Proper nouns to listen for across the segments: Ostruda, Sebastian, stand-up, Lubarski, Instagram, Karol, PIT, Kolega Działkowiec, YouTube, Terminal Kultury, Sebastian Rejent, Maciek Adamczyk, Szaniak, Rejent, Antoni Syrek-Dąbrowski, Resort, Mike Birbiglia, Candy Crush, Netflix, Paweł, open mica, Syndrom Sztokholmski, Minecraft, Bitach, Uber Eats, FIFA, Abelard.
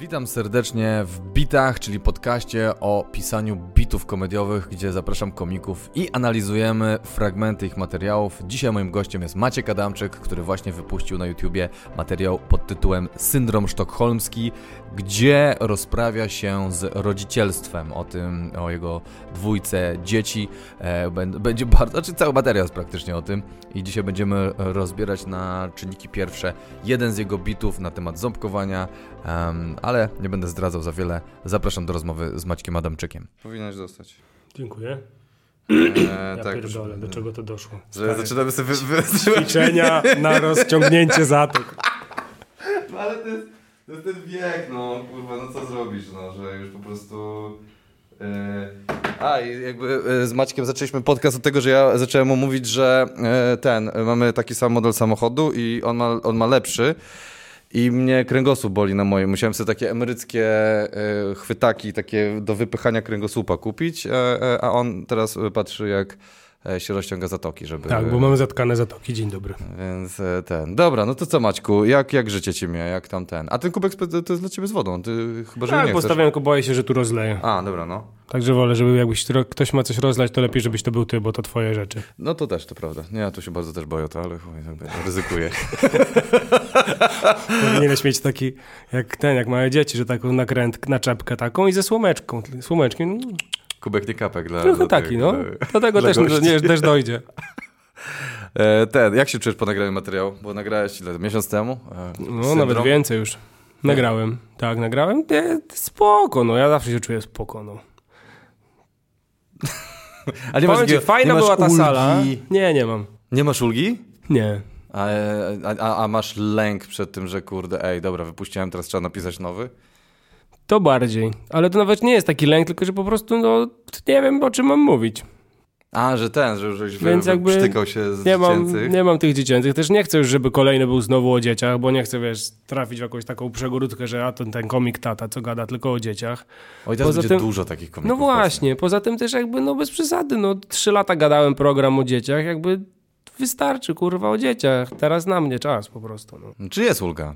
Witam serdecznie w Bitach, czyli podcaście o pisaniu bitów komediowych, gdzie zapraszam komików i analizujemy fragmenty ich materiałów. Dzisiaj moim gościem jest Maciek Adamczyk, który właśnie wypuścił na YouTubie materiał pod tytułem Syndrom Sztokholmski, gdzie rozprawia się z rodzicielstwem, o jego dwójce dzieci. Będzie cały materiał jest praktycznie o tym i dzisiaj będziemy rozbierać na czynniki pierwsze jeden z jego bitów na temat ząbkowania, ale nie będę zdradzał za wiele. Zapraszam do rozmowy z Maćkiem Adamczykiem. Powinnaś dostać. Dziękuję. Ja pierdolę, do czego to doszło? Że zaczynamy sobie ćwiczenia na rozciągnięcie zatok. No ale to jest ten wiek, no kurwa, no co zrobisz, no, że już po prostu... z Maćkiem zaczęliśmy podcast od tego, że ja zacząłem mu mówić, że mamy taki sam model samochodu i on ma lepszy. I mnie kręgosłup boli na moim. Musiałem sobie takie emeryckie chwytaki, takie do wypychania kręgosłupa kupić, a on teraz patrzy, jak się rozciąga zatoki, żeby... Tak, bo mamy zatkane zatoki, dzień dobry. Więc Dobra, no to co, Maćku, jak życie ci mnie, jak tam ten... A ten kubek to jest dla ciebie z wodą, ty chyba, że nie chcesz. Tak, postawiam, tylko boję się, że tu rozleję. A, dobra, no. Także wolę, żeby jakbyś ktoś ma coś rozlać, to lepiej, żebyś to był ty, bo to twoje rzeczy. No to też, to prawda. Nie, ja tu się bardzo też boję o to, ale chuj, ryzykuję. Powinieneś mieć taki, jak małe dzieci, że taką naczepkę taką i ze słomeczką. Słomeczkiem... Kubek nie kapek dla... Trochę taki, no. Do tego też dojdzie. Jak się czujesz po nagraniu materiału? Bo nagrałeś ile? Miesiąc temu? No, nawet więcej już. Nagrałem. Tak, nagrałem. Spoko, no. Ja zawsze się czuję spoko, no. A nie masz, fajna nie była masz ta ulgi. Sala. Nie mam. Nie masz ulgi? Nie. A masz lęk przed tym, że kurde, dobra, wypuściłem, teraz trzeba napisać nowy? To bardziej. Ale to nawet nie jest taki lęk, tylko że po prostu, no, nie wiem, o czym mam mówić. A, że już przytykał się z dziecięcych. Nie mam tych dziecięcych. Też nie chcę już, żeby kolejny był znowu o dzieciach, bo nie chcę, trafić w jakąś taką przegródkę, że ten komik tata, co gada tylko o dzieciach. Oj, teraz będzie dużo takich komików. No właśnie. Poza tym też bez przesady, 3 lata gadałem program o dzieciach, wystarczy, kurwa, o dzieciach. Teraz na mnie czas po prostu. No. Czy jest ulga?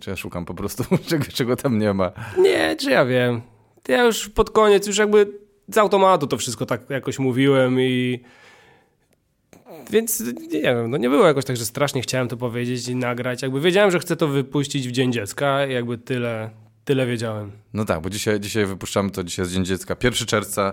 Czy ja szukam po prostu czegoś, czego tam nie ma? Nie, czy ja wiem. Ja już pod koniec z automatu to wszystko tak jakoś mówiłem i... Więc nie wiem, nie było jakoś tak, że strasznie chciałem to powiedzieć i nagrać. Wiedziałem, że chcę to wypuścić w Dzień Dziecka i tyle wiedziałem. No tak, bo dzisiaj wypuszczamy to, dzisiaj jest Dzień Dziecka, 1 czerwca,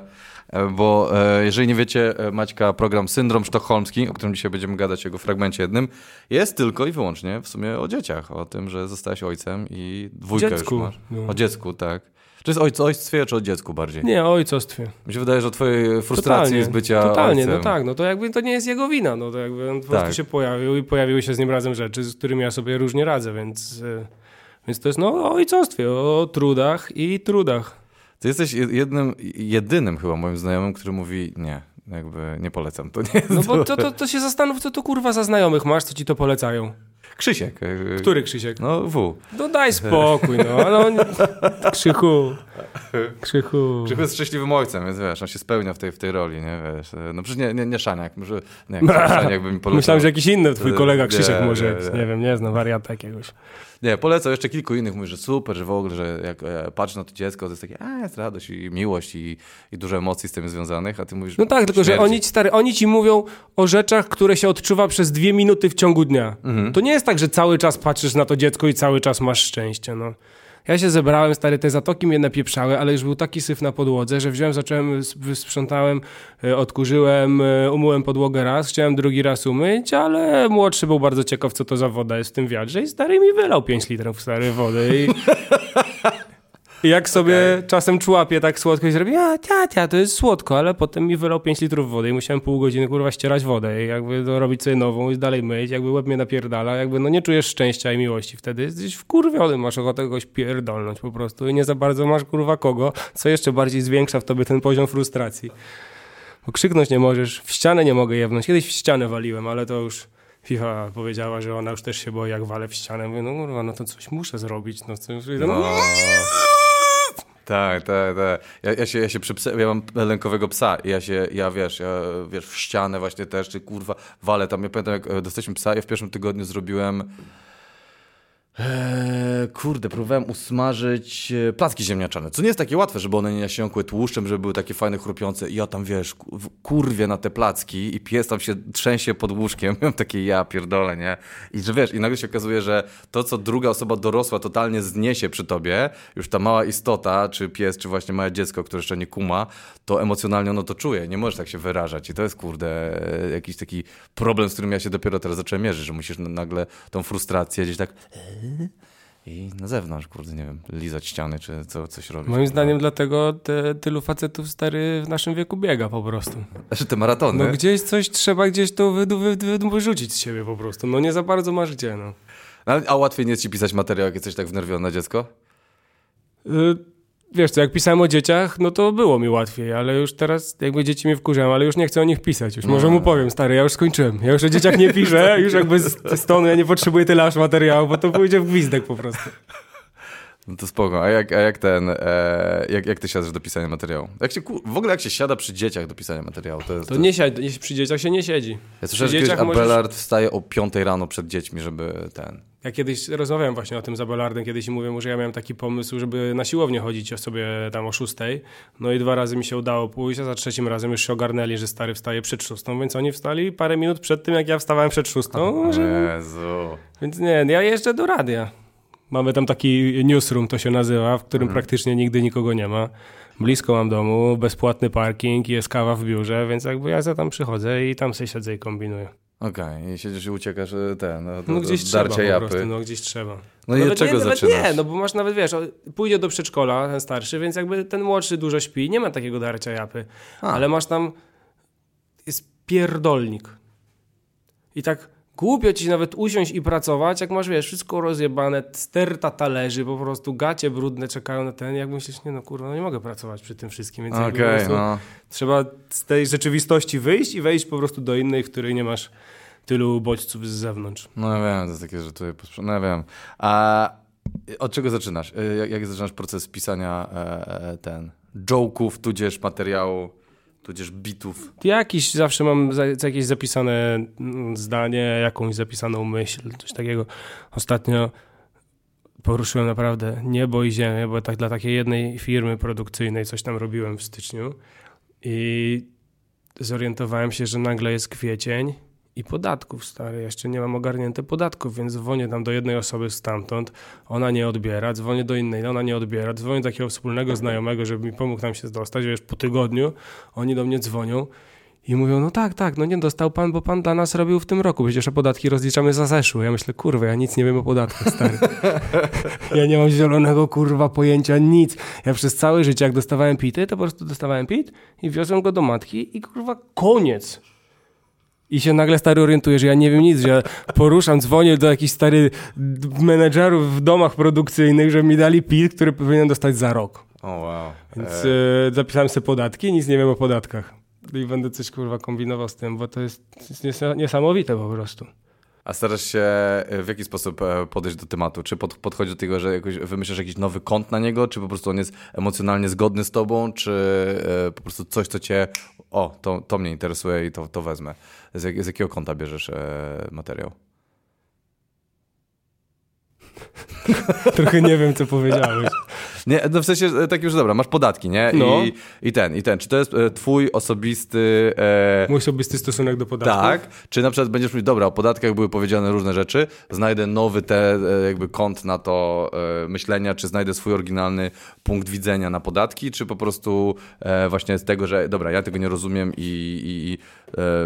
bo jeżeli nie wiecie, Maćka, program Syndrom Sztokholmski, o którym dzisiaj będziemy gadać w jego fragmencie jednym, jest tylko i wyłącznie w sumie o dzieciach, o tym, że zostałeś ojcem i dwójkę dziecku. Już masz. No. O dziecku, tak. Czy jest ojcostwie, czy o dziecku bardziej? Nie, o ojcostwie. Mi się wydaje, że o twojej frustracji z bycia ojcem. No tak, to nie jest jego wina, on po prostu się pojawił i pojawiły się z nim razem rzeczy, z którymi ja sobie różnie radzę, Więc to jest o ojcostwie, o trudach. Ty jesteś jedynym chyba moim znajomym, który mówi nie, nie polecam. To nie. No bo to się zastanów, co to kurwa za znajomych masz, co ci to polecają. Krzysiek. Który Krzysiek? No W. No daj spokój, Krzychu. Krzychu jest szczęśliwym ojcem, więc on się spełnia w tej roli, nie wiesz. No przecież nie Szaniak. Szaniak by mi polecał. Myślałem, że jakiś inny twój kolega Krzysiek może, nie wiem, nie znam, wariata jakiegoś. Nie, polecał jeszcze kilku innych, mówi, że super, że w ogóle, że jak patrz na to dziecko, to jest takie, jest radość i miłość i dużo emocji z tym związanych, a ty mówisz... No tak, tylko że oni ci mówią o rzeczach, które się odczuwa przez 2 minuty w ciągu dnia. Mhm. To nie jest tak, że cały czas patrzysz na to dziecko i cały czas masz szczęście, no. Ja się zebrałem, te zatoki mnie napieprzały, ale już był taki syf na podłodze, że zacząłem, sprzątałem, odkurzyłem, umyłem podłogę raz, chciałem drugi raz umyć, ale młodszy był bardzo ciekaw, co to za woda jest w tym wiadrze i mi wylał 5 litrów starej wody i jak sobie czasem człapie tak słodko i zrobi, to jest słodko, ale potem mi wylał 5 litrów wody i musiałem pół godziny kurwa ścierać wodę i robić sobie nową i dalej myć, łeb mnie napierdala, nie czujesz szczęścia i miłości wtedy, jesteś wkurwiony, masz ochotę kogoś pierdolnąć po prostu i nie za bardzo masz kurwa kogo, co jeszcze bardziej zwiększa w tobie ten poziom frustracji. Bo krzyknąć nie możesz, w ścianę nie mogę jebnąć, kiedyś w ścianę waliłem, ale to już... FIFA powiedziała, że ona już też się boi, jak walę w ścianę. Mówię, kurwa, to coś muszę zrobić. Tak. Ja mam lękowego psa i ja w ścianę właśnie też, czy kurwa, walę tam. Ja pamiętam, jak dostaliśmy psa, ja w pierwszym tygodniu zrobiłem Kurde, próbowałem usmażyć placki ziemniaczane, co nie jest takie łatwe, żeby one nie nasiąkły tłuszczem, żeby były takie fajne, chrupiące. I ja tam, wiesz, kurwię na te placki i pies tam się trzęsie pod łóżkiem. Miałem takie, ja pierdolę, nie? I że wiesz, i nagle się okazuje, że to, co druga osoba dorosła totalnie zniesie przy tobie, już ta mała istota, czy pies, czy właśnie małe dziecko, które jeszcze nie kuma, to emocjonalnie ono to czuje. Nie możesz tak się wyrażać. I to jest, kurde, jakiś taki problem, z którym ja się dopiero teraz zacząłem mierzyć, że musisz nagle tą frustrację gdzieś tak... I na zewnątrz, kurde, nie wiem, lizać ściany, czy coś robić. Moim zdaniem dlatego tylu facetów stary w naszym wieku biega po prostu. Znaczy te maratony. No gdzieś coś trzeba, gdzieś to wyrzucić z siebie po prostu. No nie za bardzo masz gdzie, no. A łatwiej nie jest ci pisać materiał, jak jesteś tak wnerwiony na dziecko? Wiesz co, jak pisałem o dzieciach, no to było mi łatwiej, ale już teraz jakby dzieci mnie wkurzają, ale już nie chcę o nich pisać. Już może mu powiem, stary, ja już skończyłem. Ja już o dzieciach nie piszę, już jakby z tonu ja nie potrzebuję tyle aż materiału, bo to pójdzie w gwizdek po prostu. No to spoko. Jak ty siadasz do pisania materiału? Jak się siada przy dzieciach do pisania materiału? To nie siadaj, przy dzieciach się nie siedzi. Ja słyszałem, że kiedyś Abelard wstaje o 5 rano przed dziećmi, żeby ten... Ja kiedyś rozmawiałem właśnie o tym z Abelardem kiedyś i mówię mu, że ja miałem taki pomysł, żeby na siłownię chodzić o sobie tam o 6:00. No i 2 razy mi się udało pójść, a za 3 razem już się ogarnęli, że stary wstaje przed 6:00, więc oni wstali parę minut przed tym, jak ja wstawałem przed 6:00. Jezu. Więc nie, ja jeżdżę do radia. Mamy tam taki newsroom, to się nazywa, w którym praktycznie nigdy nikogo nie ma. Blisko mam domu, bezpłatny parking, jest kawa w biurze, więc jakby ja tam przychodzę i tam sobie siedzę i kombinuję. Okej, i siedzisz i uciekasz gdzieś darcia trzeba japy. Po prostu, no gdzieś trzeba. No i od czego zaczynasz? Nie, no bo masz nawet, wiesz, pójdzie do przedszkola ten starszy, więc jakby ten młodszy dużo śpi, nie ma takiego darcia japy, ale masz tam, jest pierdolnik. I tak głupio ci nawet usiąść i pracować, jak masz, wiesz, wszystko rozjebane, sterta talerzy, po prostu gacie brudne czekają na ten, jak myślisz, nie no kurwa, no nie mogę pracować przy tym wszystkim, więc jakby po prostu trzeba z tej rzeczywistości wyjść i wejść po prostu do innej, w której nie masz tylu bodźców z zewnątrz. No ja wiem, to jest takie, że tutaj ja wiem. A od czego zaczynasz? Jak zaczynasz proces pisania joke'ów, tudzież materiału? Tudzież bitów. Jakiś zawsze mam jakieś zapisane zdanie, jakąś zapisaną myśl, coś takiego. Ostatnio poruszyłem naprawdę niebo i ziemię, bo tak dla takiej jednej firmy produkcyjnej coś tam robiłem w styczniu i zorientowałem się, że nagle jest kwiecień i podatków, stary. Jeszcze nie mam ogarnięte podatków, więc dzwonię tam do jednej osoby stamtąd, ona nie odbiera, dzwonię do innej, ona nie odbiera, dzwonię do takiego wspólnego znajomego, żeby mi pomógł tam się dostać, wiesz, po tygodniu oni do mnie dzwonią i mówią, no tak, no nie dostał pan, bo pan dla nas robił w tym roku, przecież podatki rozliczamy za zeszły. Ja myślę, kurwa, ja nic nie wiem o podatkach, stary. Ja nie mam zielonego, kurwa, pojęcia, nic. Ja przez całe życie, jak dostawałem pity, to po prostu dostawałem pit i wiozłem go do matki i kurwa, koniec. I się nagle, stary, orientuję, że ja nie wiem nic, że ja poruszam, dzwonię do jakichś, stary, menedżerów w domach produkcyjnych, żeby mi dali PIT, który powinien dostać za rok. Wow. Więc zapisałem sobie podatki, nic nie wiem o podatkach. I będę coś, kurwa, kombinował z tym, bo to jest niesamowite po prostu. A starasz się w jaki sposób podejść do tematu? Czy podchodzi do tego, że jakoś wymyślasz jakiś nowy kąt na niego? Czy po prostu on jest emocjonalnie zgodny z tobą? Czy po prostu coś, co cię... to mnie interesuje i to wezmę. Z jakiego kąta bierzesz materiał? Trochę nie wiem, co powiedziałeś. Nie, no w sensie tak już, dobra, masz podatki, nie? No. I ten. Czy to jest twój osobisty... Mój osobisty stosunek do podatków? Tak. Czy na przykład będziesz mówić, dobra, o podatkach były powiedziane różne rzeczy, znajdę nowy jakby kąt na to myślenia, czy znajdę swój oryginalny punkt widzenia na podatki, czy po prostu właśnie z tego, że dobra, ja tego nie rozumiem i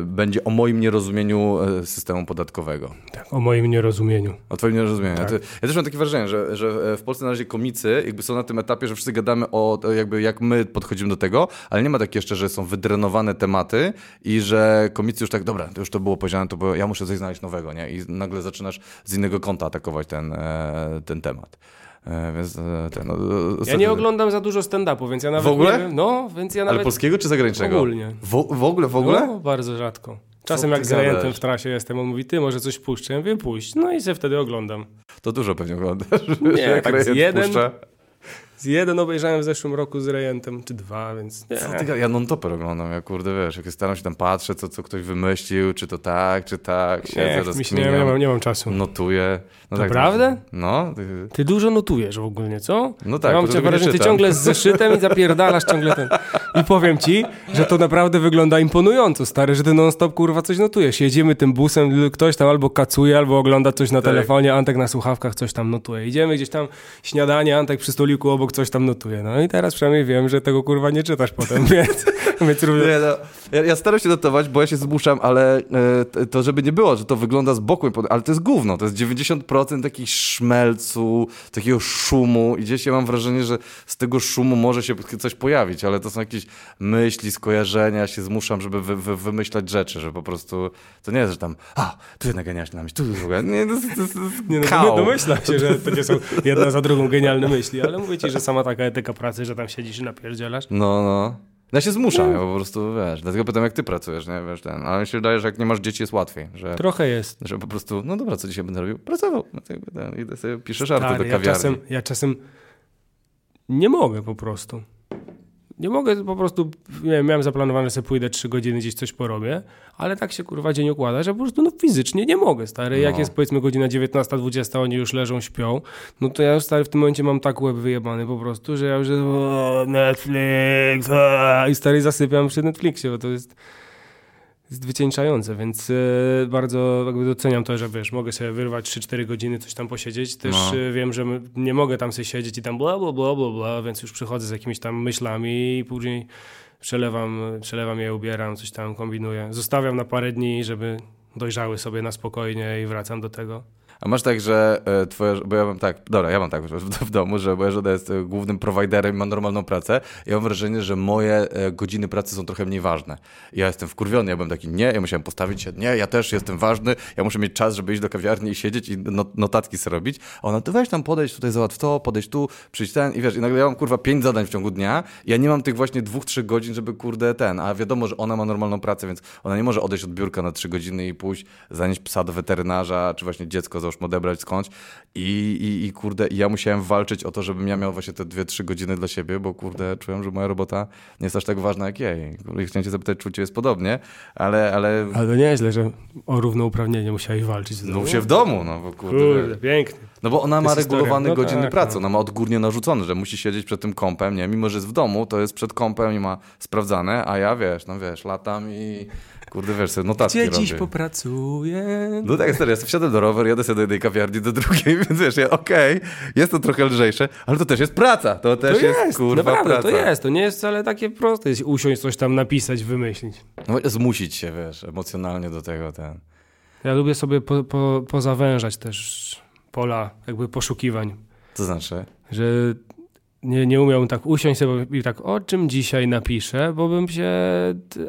będzie o moim nierozumieniu systemu podatkowego. Tak, o moim nierozumieniu. O twoim nierozumieniu. Tak. Ja też mam takie wrażenie, że w Polsce na razie komicy jakby są na tym etapie, że wszyscy gadamy o jakby jak my podchodzimy do tego, ale nie ma tak jeszcze, że są wydrenowane tematy i że komicy już tak, dobra, to już to było powiedziane, to było, ja muszę coś znaleźć nowego, nie? I nagle zaczynasz z innego kąta atakować ten temat. Ja nie oglądam za dużo stand-upu, więc ja nawet... W ogóle? Nie wiem, no, więc ja nawet... Ale polskiego czy zagranicznego? Ogólnie. W ogóle? No, bardzo rzadko. Czasem jak z Rejentem w trasie jestem, on mówi, ty może coś puszczę, ja mówię, puść. No i se wtedy oglądam. To dużo pewnie oglądasz. Nie, tak jeden... Puszcza. Jeden obejrzałem w zeszłym roku z Rejentem, czy dwa, więc... Nie. Co ty, ja non-topper oglądam, ja kurde, wiesz, jak staram się tam patrzę, co ktoś wymyślił, czy tak, siedzę, rozkminiam. Nie mam czasu. Notuję. No to tak, prawda? No. Ty dużo notujesz ogólnie, co? No tak. Ja mam wrażenie, ty ciągle z zeszytem i zapierdalasz ciągle ten... I powiem ci, że to naprawdę wygląda imponująco, stary, że ty non-stop, kurwa, coś notujesz. Jedziemy tym busem, ktoś tam albo kacuje, albo ogląda coś na telefonie, Antek na słuchawkach coś tam notuje. Idziemy gdzieś tam, śniadanie, Antek przy stoliku obok coś tam notuje. No i teraz przynajmniej wiem, że tego, kurwa, nie czytasz potem, więc również... Nie, no, ja staram się notować, bo ja się zmuszam, ale to żeby nie było, że to wygląda z boku, ale to jest gówno, to jest 90% takich szmelcu, takiego szumu i gdzieś ja mam wrażenie, że z tego szumu może się coś pojawić, ale to są jakieś myśli, skojarzenia, ja się zmuszam, żeby wymyślać rzeczy, że po prostu to nie jest, że tam, tu jedna genialna myśl, tu druga, nie, to jest kał. Nie domyślam się, że to nie są jedna za drugą genialne myśli, ale mówię ci, że sama taka etyka pracy, że tam siedzisz i napierdzielasz. No. Ja się zmuszam, ja po prostu, wiesz, dlatego pytam, jak ty pracujesz, nie, wiesz, ten, ale mi się wydaje, że jak nie masz dzieci, jest łatwiej. Że, trochę jest. Że po prostu, no dobra, co dzisiaj będę robił? Pracował. Idę sobie, piszę żarty do kawiarni. Ja czasem nie mogę po prostu. Nie mogę po prostu, nie wiem, miałem zaplanowane, sobie pójdę 3 godziny, gdzieś coś porobię, ale tak się, kurwa, dzień układa, że po prostu fizycznie nie mogę, stary. No. Jak jest, powiedzmy, godzina 19, 20, oni już leżą, śpią, no to ja już, stary, w tym momencie mam tak łeb wyjebany po prostu, że ja już Netflix i, stary, zasypiam przy Netflixie, bo to jest wycieńczające, więc bardzo jakby doceniam to, że, wiesz, mogę sobie wyrwać 3-4 godziny, coś tam posiedzieć. Też wiem, że nie mogę tam sobie siedzieć i tam bla, bla, bla, więc już przychodzę z jakimiś tam myślami i później przelewam je, ubieram, coś tam kombinuję. Zostawiam na parę dni, żeby dojrzały sobie na spokojnie i wracam do tego. A masz tak, że ja mam tak w domu, że moja żona jest głównym prowajderem, ma normalną pracę. Ja mam wrażenie, że moje godziny pracy są trochę mniej ważne. Ja jestem wkurwiony, ja byłem taki, nie, ja musiałem postawić się, nie, ja też jestem ważny, ja muszę mieć czas, żeby iść do kawiarni i siedzieć i notatki sobie robić. A ona, ty weź tam, podejść tutaj, załatw to, podejść tu, przyjdź ten i wiesz, i nagle ja mam, kurwa, 5 zadań w ciągu dnia, ja nie mam tych właśnie 2-3 godzin, żeby, kurde, a wiadomo, że ona ma normalną pracę, więc ona nie może odejść od biurka na 3 godziny i pójść, zanieść psa do weterynarza, czy właśnie dziecko załóżmy odebrać skądś i kurde, ja musiałem walczyć o to, żebym ja miał właśnie te 2-3 godziny dla siebie, bo kurde, czułem, że moja robota nie jest aż tak ważna jak jej. Kurde, chciałem cię zapytać, czy u ciebie jest podobnie, ale... Ale to nieźle, że o równouprawnienie musiałeś walczyć. No się w domu, no bo kurde pięknie. No bo ona ma regulowany godziny pracy, ona ma odgórnie narzucone, że musi siedzieć przed tym kompem, nie? Mimo, że jest w domu, to jest przed kompem i ma sprawdzane, a ja wiesz, latam i... Kurde, wiesz, sobie notatki robię. Gdzie dziś popracuję? No tak, serio, ja sobie wsiadam do rower, jadę sobie do jednej kawiarni, do drugiej, więc wiesz, jest to trochę lżejsze, ale to też jest praca, to jest kurwa naprawdę, praca. To nie jest wcale takie proste, jest usiąść, coś tam napisać, wymyślić. No, zmusić się, wiesz, emocjonalnie do tego. Ja lubię sobie pozawężać też pola jakby poszukiwań. Co znaczy? Że... Nie umiałbym tak usiąść sobie i tak, o czym dzisiaj napiszę, bo bym się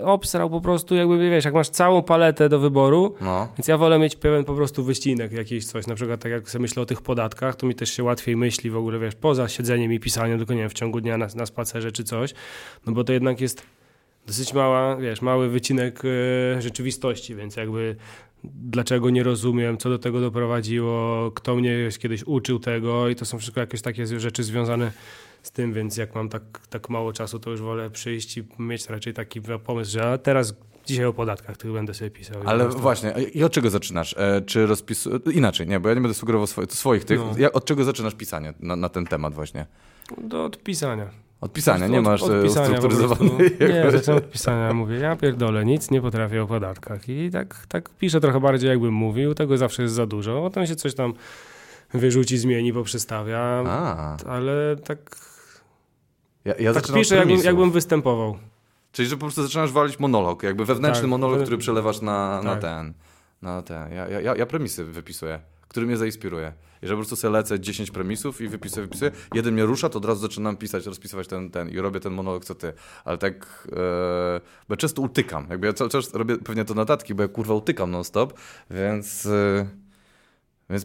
obsrał po prostu, jakby, wiesz, jak masz całą paletę do wyboru, Więc ja wolę mieć pewien po prostu wycinek jakiś coś, na przykład tak jak sobie myślę o tych podatkach, to mi też się łatwiej myśli w ogóle, wiesz, poza siedzeniem i pisaniem, tylko nie wiem, w ciągu dnia na spacerze czy coś, no bo to jednak jest dosyć mały wycinek rzeczywistości, więc jakby... Dlaczego nie rozumiem, co do tego doprowadziło, kto mnie kiedyś uczył tego i to są wszystko jakieś takie rzeczy związane z tym, więc jak mam tak mało czasu, to już wolę przyjść i mieć raczej taki pomysł, że teraz dzisiaj o podatkach, których będę sobie pisał. Ale właśnie, i od czego zaczynasz? Czy rozpisujesz? Inaczej, nie, bo ja nie będę sugerował swoich tych. No. Od czego zaczynasz pisanie na ten temat właśnie? Od pisania. Odpisania, nie masz ustrukturyzowanej. Nie, zacząłem od pisania. Mówię, ja pierdolę, nic nie potrafię o podatkach. I tak piszę trochę bardziej, jakbym mówił. Tego zawsze jest za dużo. Potem się coś tam wyrzuci, zmieni, poprzestawia. Ale tak... Ja tak piszę, jakbym występował. Czyli, że po prostu zaczynasz walić monolog. Jakby wewnętrzny monolog, który przelewasz na ten. Ja premisy wypisuję, który mnie zainspiruje. I że po prostu sobie lecę 10 premisów i wypisuję. Jeden mnie rusza, to od razu zaczynam pisać, rozpisywać ten i robię ten monolog, co ty. Ale tak, bo często utykam. Jakby ja cały czas robię pewnie to notatki, bo ja kurwa utykam non-stop, więc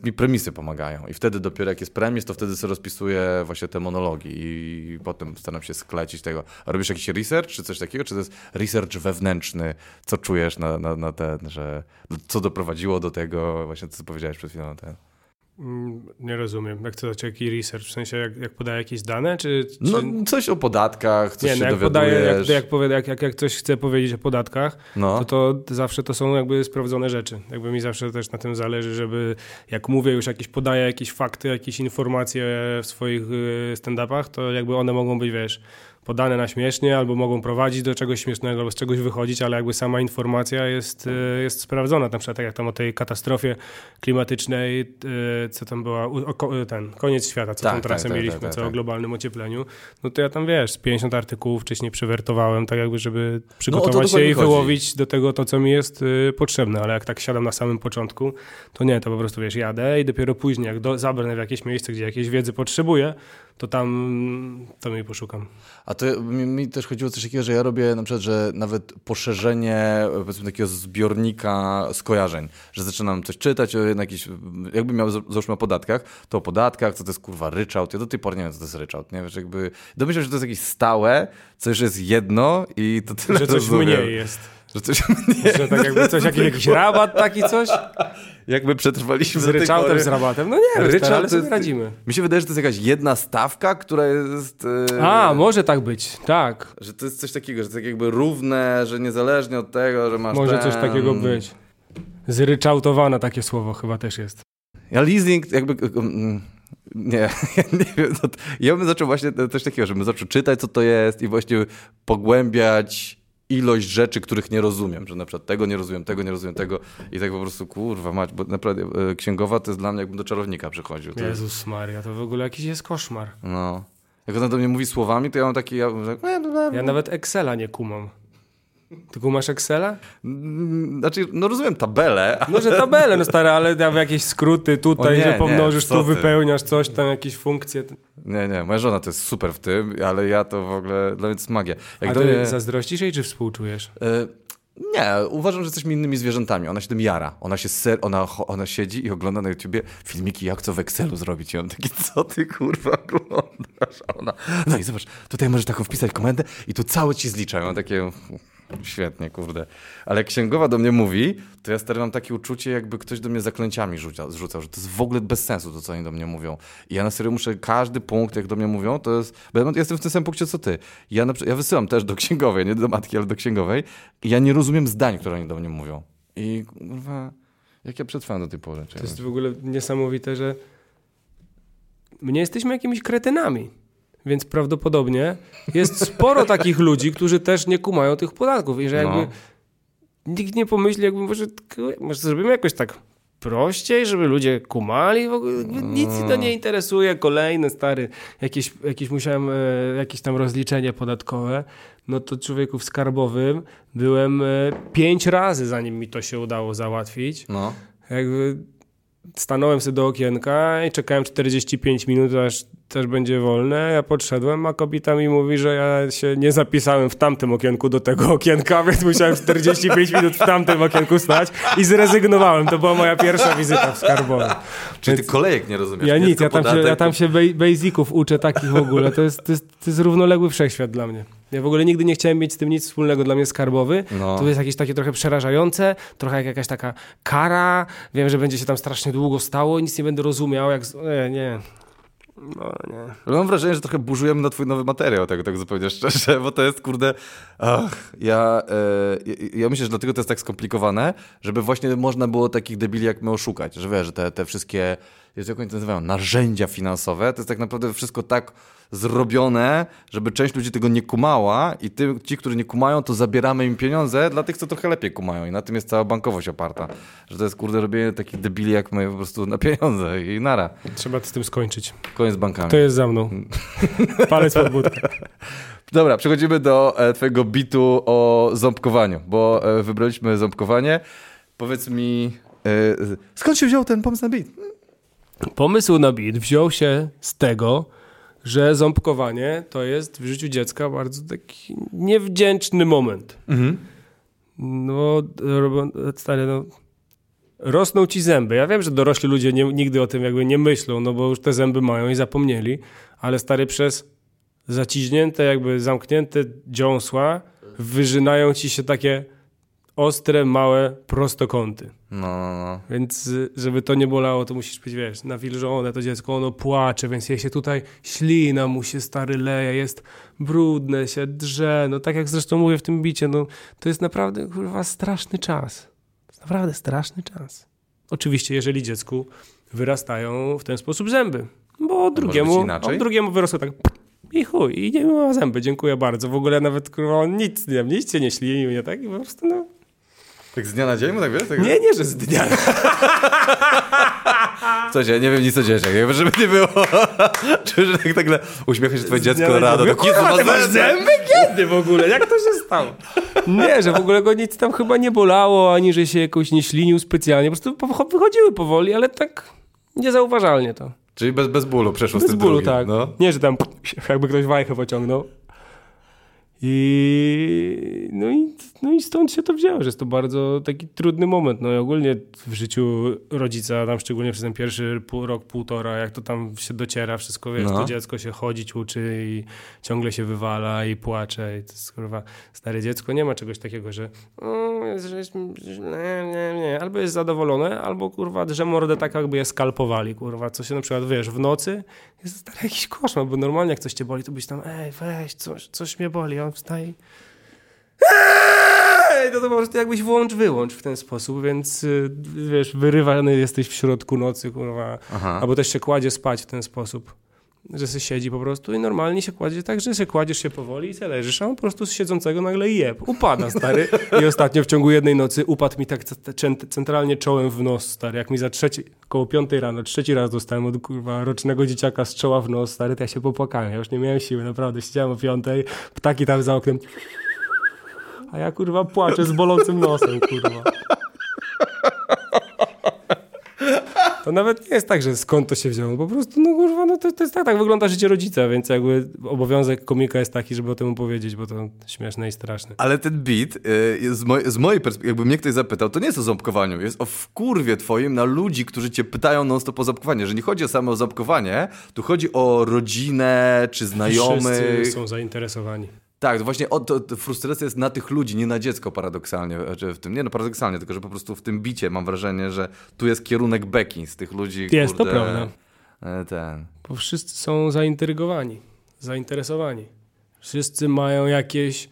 mi premisy pomagają. I wtedy dopiero jak jest premis, to wtedy sobie rozpisuję właśnie te monologi i potem staram się sklecić tego. A robisz jakiś research czy coś takiego? Czy to jest research wewnętrzny? Co czujesz na ten, że co doprowadziło do tego, właśnie co powiedziałeś przed chwilą? Nie rozumiem, jak to znaczy, jaki research, w sensie jak podaje jakieś dane, czy... No coś o podatkach, coś się dowiadujesz. Jak coś chce powiedzieć o podatkach, no. to zawsze to są jakby sprawdzone rzeczy. Jakby mi zawsze też na tym zależy, żeby jak mówię już jakieś, podaję jakieś fakty, jakieś informacje w swoich stand-upach, to jakby one mogą być, wiesz, podane na śmiesznie, albo mogą prowadzić do czegoś śmiesznego, albo z czegoś wychodzić, ale jakby sama informacja jest sprawdzona. Na przykład tak jak tam o tej katastrofie klimatycznej, co tam była, ten koniec świata, co tak, tą trasę tak, mieliśmy, co o globalnym ociepleniu, no to ja tam, wiesz, 50 artykułów wcześniej przewertowałem, tak jakby, żeby przygotować się i wyłowić do tego to, co mi jest potrzebne, ale jak tak siadam na samym początku, to nie, to po prostu, wiesz, jadę i dopiero później, jak zabrnę w jakieś miejsce, gdzie jakiejś wiedzy potrzebuję, to tam jej poszukam. A to mi też chodziło o coś takiego, że ja robię na przykład, że nawet poszerzenie, powiedzmy, takiego zbiornika skojarzeń, że zaczynam coś czytać, jakbym miał, załóżmy, o podatkach, to o podatkach, co to jest, kurwa, ryczałt, ja do tej pory nie wiem, co to jest ryczałt, nie? Wiesz, jakby domyślam się, że to jest jakieś stałe, coś jest jedno i to tyle. Że coś mniej jest. Że coś nie, że tak jakby coś, jakiś rabat, taki coś? Jakby przetrwaliśmy z ryczałtem, z rabatem? No nie, ryczałt, ale sobie radzimy. Mi się wydaje, że to jest jakaś jedna stawka, która jest... A, może tak być, tak. Że to jest coś takiego, że to jest jakby równe, że niezależnie od tego, że masz... Może coś takiego być. Zryczałtowana, takie słowo chyba też jest. Ja leasing jakby... Nie, ja nie wiem. Ja bym zaczął właśnie coś takiego, żebym zaczął czytać, co to jest i właśnie pogłębiać... ilość rzeczy, których nie rozumiem, że na przykład tego nie rozumiem i tak po prostu, kurwa mać, bo naprawdę księgowa to jest dla mnie, jakbym do czarownika przychodził. To Jezus jest... Maria, to w ogóle jakiś jest koszmar. No. Jak ona do mnie mówi słowami, to ja mam taki... Ja nawet Excela nie kumam. Ty kumasz Excela? Znaczy, no rozumiem tabelę. Ale... No, że tabelę, no stary, ale jakieś skróty tutaj, że pomnożysz, tu wypełniasz coś, tam jakieś funkcje. Nie, moja żona to jest super w tym, ale ja to w ogóle, dla mnie to jest magia. Jak ty mnie... zazdrościsz jej, czy współczujesz? Nie, uważam, że jesteśmy innymi zwierzętami. Ona się tym jara. Ona siedzi i ogląda na YouTubie filmiki, jak co w Excelu zrobić. I on taki, co ty, kurwa, oglądasz? A ona, no i zobacz, tutaj możesz taką wpisać komendę i tu całe ci zliczają. Takie... Świetnie, kurde. Ale jak księgowa do mnie mówi, to ja, stary, mam takie uczucie, jakby ktoś do mnie zaklęciami rzucał, że to jest w ogóle bez sensu to, co oni do mnie mówią. I ja na serio muszę każdy punkt, jak do mnie mówią, to jest... Bo ja jestem w tym samym punkcie, co ty. Ja wysyłam też do księgowej, nie do matki, ale do księgowej. I ja nie rozumiem zdań, które oni do mnie mówią. I kurwa, jak ja przetrwałem do tej pory. To jest w ogóle niesamowite, że my nie jesteśmy jakimiś kretynami. Więc prawdopodobnie jest sporo takich ludzi, którzy też nie kumają tych podatków. I że jakby nikt nie pomyśli, jakby może zrobimy jakoś tak prościej, żeby ludzie kumali. W ogóle nic to nie interesuje. Kolejne, stary, jakieś tam rozliczenie podatkowe. No to człowieku, w skarbowym byłem 5 razy, zanim mi to się udało załatwić. No. Jakby... Stanąłem sobie do okienka i czekałem 45 minut, aż też będzie wolne. Ja podszedłem, a kobieta mi mówi, że ja się nie zapisałem w tamtym okienku do tego okienka, więc musiałem 45 minut w tamtym okienku stać i zrezygnowałem. To była moja pierwsza wizyta w skarbowym. Czyli ty kolejek nie rozumiesz? Ja nic, ja tam się basiców uczę takich w ogóle. To jest równoległy wszechświat dla mnie. Ja w ogóle nigdy nie chciałem mieć z tym nic wspólnego. Dla mnie skarbowy to jest jakieś takie trochę przerażające, trochę jak jakaś taka kara. Wiem, że będzie się tam strasznie długo stało, nic nie będę rozumiał. Ale mam wrażenie, że trochę burzujemy na twój nowy materiał, tak zupełnie szczerze, bo to jest, kurde, ja myślę, że dlatego to jest tak skomplikowane, żeby właśnie można było takich debili jak my oszukać, że wiesz, że te wszystkie, jak oni to nazywają, narzędzia finansowe, to jest tak naprawdę wszystko tak zrobione, żeby część ludzi tego nie kumała i ci, którzy nie kumają, to zabieramy im pieniądze dla tych, co trochę lepiej kumają i na tym jest cała bankowość oparta, że to jest, kurde, robienie takich debili jak my po prostu na pieniądze i nara. Trzeba z tym skończyć. Koniec z bankami. To jest za mną. Palec pod budkę. Dobra, przechodzimy do twojego bitu o ząbkowaniu, bo wybraliśmy ząbkowanie. Powiedz mi, skąd się wziął ten pomysł na bit? Pomysł na bit wziął się z tego, że ząbkowanie to jest w życiu dziecka bardzo taki niewdzięczny moment. Mhm. Rosną ci zęby. Ja wiem, że dorośli ludzie nigdy o tym jakby nie myślą, no bo już te zęby mają i zapomnieli, ale stary, przez zaciśnięte, jakby zamknięte dziąsła wyrzynają ci się takie ostre, małe prostokąty. No. Więc żeby to nie bolało, to musisz być, wiesz, nawilżone to dziecko, ono płacze, więc je się tutaj ślina mu się stary leje, jest brudne, się drze, no tak jak zresztą mówię w tym bicie, no to jest naprawdę, kurwa, straszny czas. To jest naprawdę straszny czas. Oczywiście, jeżeli dziecku wyrastają w ten sposób zęby, bo drugiemu wyrosło tak... I chuj, i nie ma zęby, dziękuję bardzo. W ogóle nawet, kurwa, nic się nie ślinił, nie tak? I po prostu, no... Tak z dnia na dzień, bo tak wiesz? Tak nie, że z dnia na... Coś, ja nie wiem nic o dzieciach, żeby nie było. Czy że tak nagle uśmiecha się twoje dziecko rado. No, kurwa, ty masz zęby? Kiedy w ogóle? Jak to się stało? Nie, że w ogóle go nic tam chyba nie bolało, ani że się jakoś nie ślinił specjalnie. Po prostu wychodziły powoli, ale tak niezauważalnie to. Czyli bez bólu przeszło bez z tym bólu, drugim. Tak. No. Nie, że tam jakby ktoś wajchę pociągnął. I stąd się to wzięło, że jest to bardzo taki trudny moment. No i ogólnie w życiu rodzica, tam szczególnie przez ten pierwszy rok, półtora, jak to tam się dociera wszystko, wiesz, no. To dziecko się chodzić uczy i ciągle się wywala i płacze. I to jest, kurwa, stare dziecko, nie ma czegoś takiego, że albo jest zadowolone, albo, kurwa, drze mordę tak, jakby je skalpowali, kurwa. Co się na przykład, wiesz, w nocy jest stary jakiś koszmar, bo normalnie jak coś cię boli, to byś tam, weź, coś mnie boli, on wstaje. To może ty jakbyś włącz, wyłącz w ten sposób, więc wiesz, wyrywany jesteś w środku nocy, kurwa. Aha. Albo też się kładzie spać w ten sposób, że się siedzi po prostu i normalnie się kładzie tak, że się kładziesz się powoli i se leżysz, a on po prostu z siedzącego nagle jeb, upada, stary. I ostatnio w ciągu jednej nocy upadł mi tak centralnie czołem w nos, stary, jak mi koło 5 rano, trzeci raz dostałem od, kurwa, rocznego dzieciaka z czoła w nos, stary, to ja się popłakałem, ja już nie miałem siły, naprawdę, siedziałem o 5, ptaki tam za oknem... A ja, kurwa, płaczę z bolącym nosem, kurwa. To nawet nie jest tak, że skąd to się wzięło. Po prostu, no kurwa, no to jest tak wygląda życie rodzica, więc jakby obowiązek komika jest taki, żeby o tym opowiedzieć, bo to śmieszne i straszne. Ale ten beat, z mojej perspektywy, jakby mnie ktoś zapytał, to nie jest o ząbkowaniu, jest o wkurwie twoim na ludzi, którzy cię pytają non-stop o ząbkowanie. Że nie chodzi o samo ząbkowanie, tu chodzi o rodzinę czy znajomych. Wszyscy są zainteresowani. Tak, właśnie to frustracja jest na tych ludzi, nie na dziecko paradoksalnie. Czy w tym, nie no paradoksalnie, tylko że po prostu w tym bicie mam wrażenie, że tu jest kierunek beki z tych ludzi. Jest, kurde, to prawda. Bo wszyscy są zainteresowani. Wszyscy mają jakieś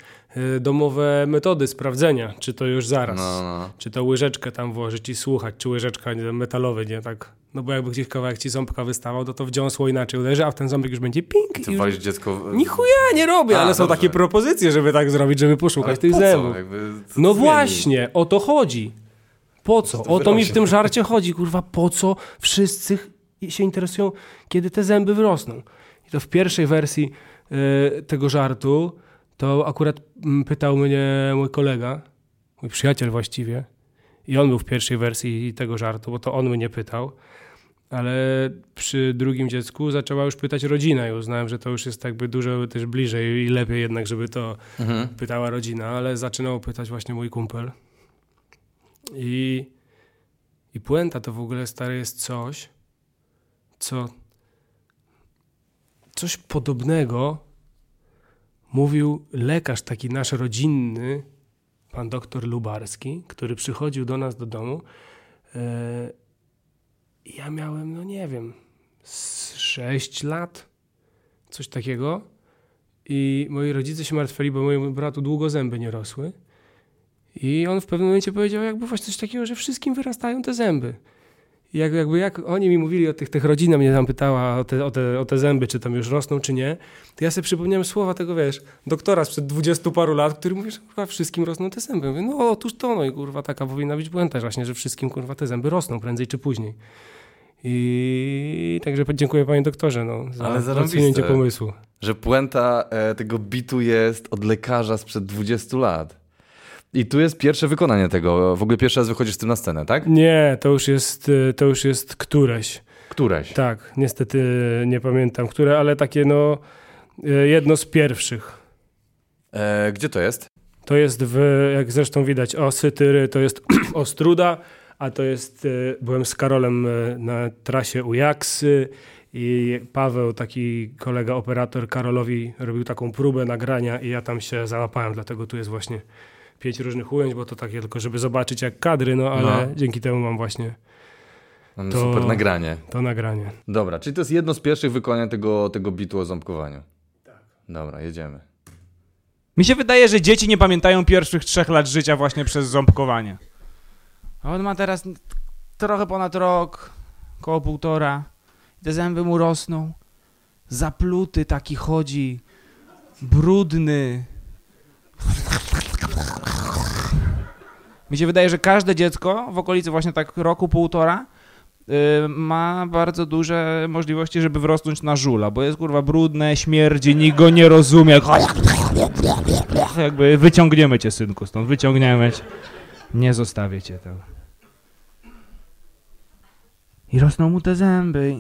domowe metody sprawdzenia, czy to już zaraz, czy to łyżeczkę tam włożyć i słuchać, czy łyżeczka metalowy, nie tak. No bo jakby gdzieś kawałek ci ząbka wystawał, to wdziąsło inaczej uderzy, a w ten ząbek już będzie pink. Ty walisz dziecko... Ni chuja nie robię, ale są takie propozycje, żeby tak zrobić, żeby poszukać tych zębów. No właśnie, o to chodzi. Po co? O to mi w tym żarcie chodzi, kurwa. Po co wszyscy się interesują, kiedy te zęby wyrosną? I to w pierwszej wersji tego żartu to akurat pytał mnie mój kolega, mój przyjaciel właściwie, i on był w pierwszej wersji tego żartu, bo to on mnie pytał, ale przy drugim dziecku zaczęła już pytać rodzina i uznałem, że to już jest jakby dużo też bliżej i lepiej jednak, żeby to pytała rodzina, ale zaczynał pytać właśnie mój kumpel. I puenta to w ogóle, stary, jest coś, co... Coś podobnego mówił lekarz taki nasz rodzinny, pan doktor Lubarski, który przychodził do nas do domu. Ja miałem, no nie wiem, 6 lat, coś takiego. I moi rodzice się martwili, bo mojemu bratu długo zęby nie rosły. I on w pewnym momencie powiedział jakby właśnie coś takiego, że wszystkim wyrastają te zęby. I jak oni mi mówili o tych rodzina mnie tam pytała o te zęby, czy tam już rosną, czy nie, to ja sobie przypomniałem słowa tego, wiesz, doktora sprzed 20 paru lat, który mówi, że kurwa, wszystkim rosną te zęby. Mówię, no otóż to, no i kurwa, taka powinna być puenta właśnie, że wszystkim, kurwa, te zęby rosną prędzej czy później. I także dziękuję panie doktorze, no, za odsunięcie pomysłu. Że puenta tego bitu jest od lekarza sprzed 20 lat. I tu jest pierwsze wykonanie tego. W ogóle pierwszy raz wychodzisz z tym na scenę, tak? Nie, to już jest któreś. Któreś? Tak, niestety nie pamiętam, które, ale takie no jedno z pierwszych. Gdzie to jest? To jest jak zresztą widać, Osytyry, to jest Ostruda, a to jest, byłem z Karolem na trasie u Jaksy i Paweł, taki kolega operator Karolowi, robił taką próbę nagrania i ja tam się załapałem, dlatego tu jest właśnie 5 różnych ujęć, bo to takie tylko, żeby zobaczyć jak kadry, no ale dzięki temu mam właśnie... Mamy to, super nagranie. To nagranie. Dobra, czyli to jest jedno z pierwszych wykonań tego bitu o ząbkowaniu. Tak. Dobra, jedziemy. Mi się wydaje, że dzieci nie pamiętają pierwszych 3 lat życia właśnie przez ząbkowanie. A on ma teraz trochę ponad rok, koło 1,5. Te zęby mu rosną. Zapluty taki chodzi. Brudny. Mi się wydaje, że każde dziecko w okolicy właśnie tak roku, 1,5 ma bardzo duże możliwości, żeby wrosnąć na żula, bo jest kurwa brudne, śmierdzi, nikt go nie rozumie. Jakby wyciągniemy cię, synku, stąd wyciągniemy cię. Nie zostawię cię tam. I rosną mu te zęby.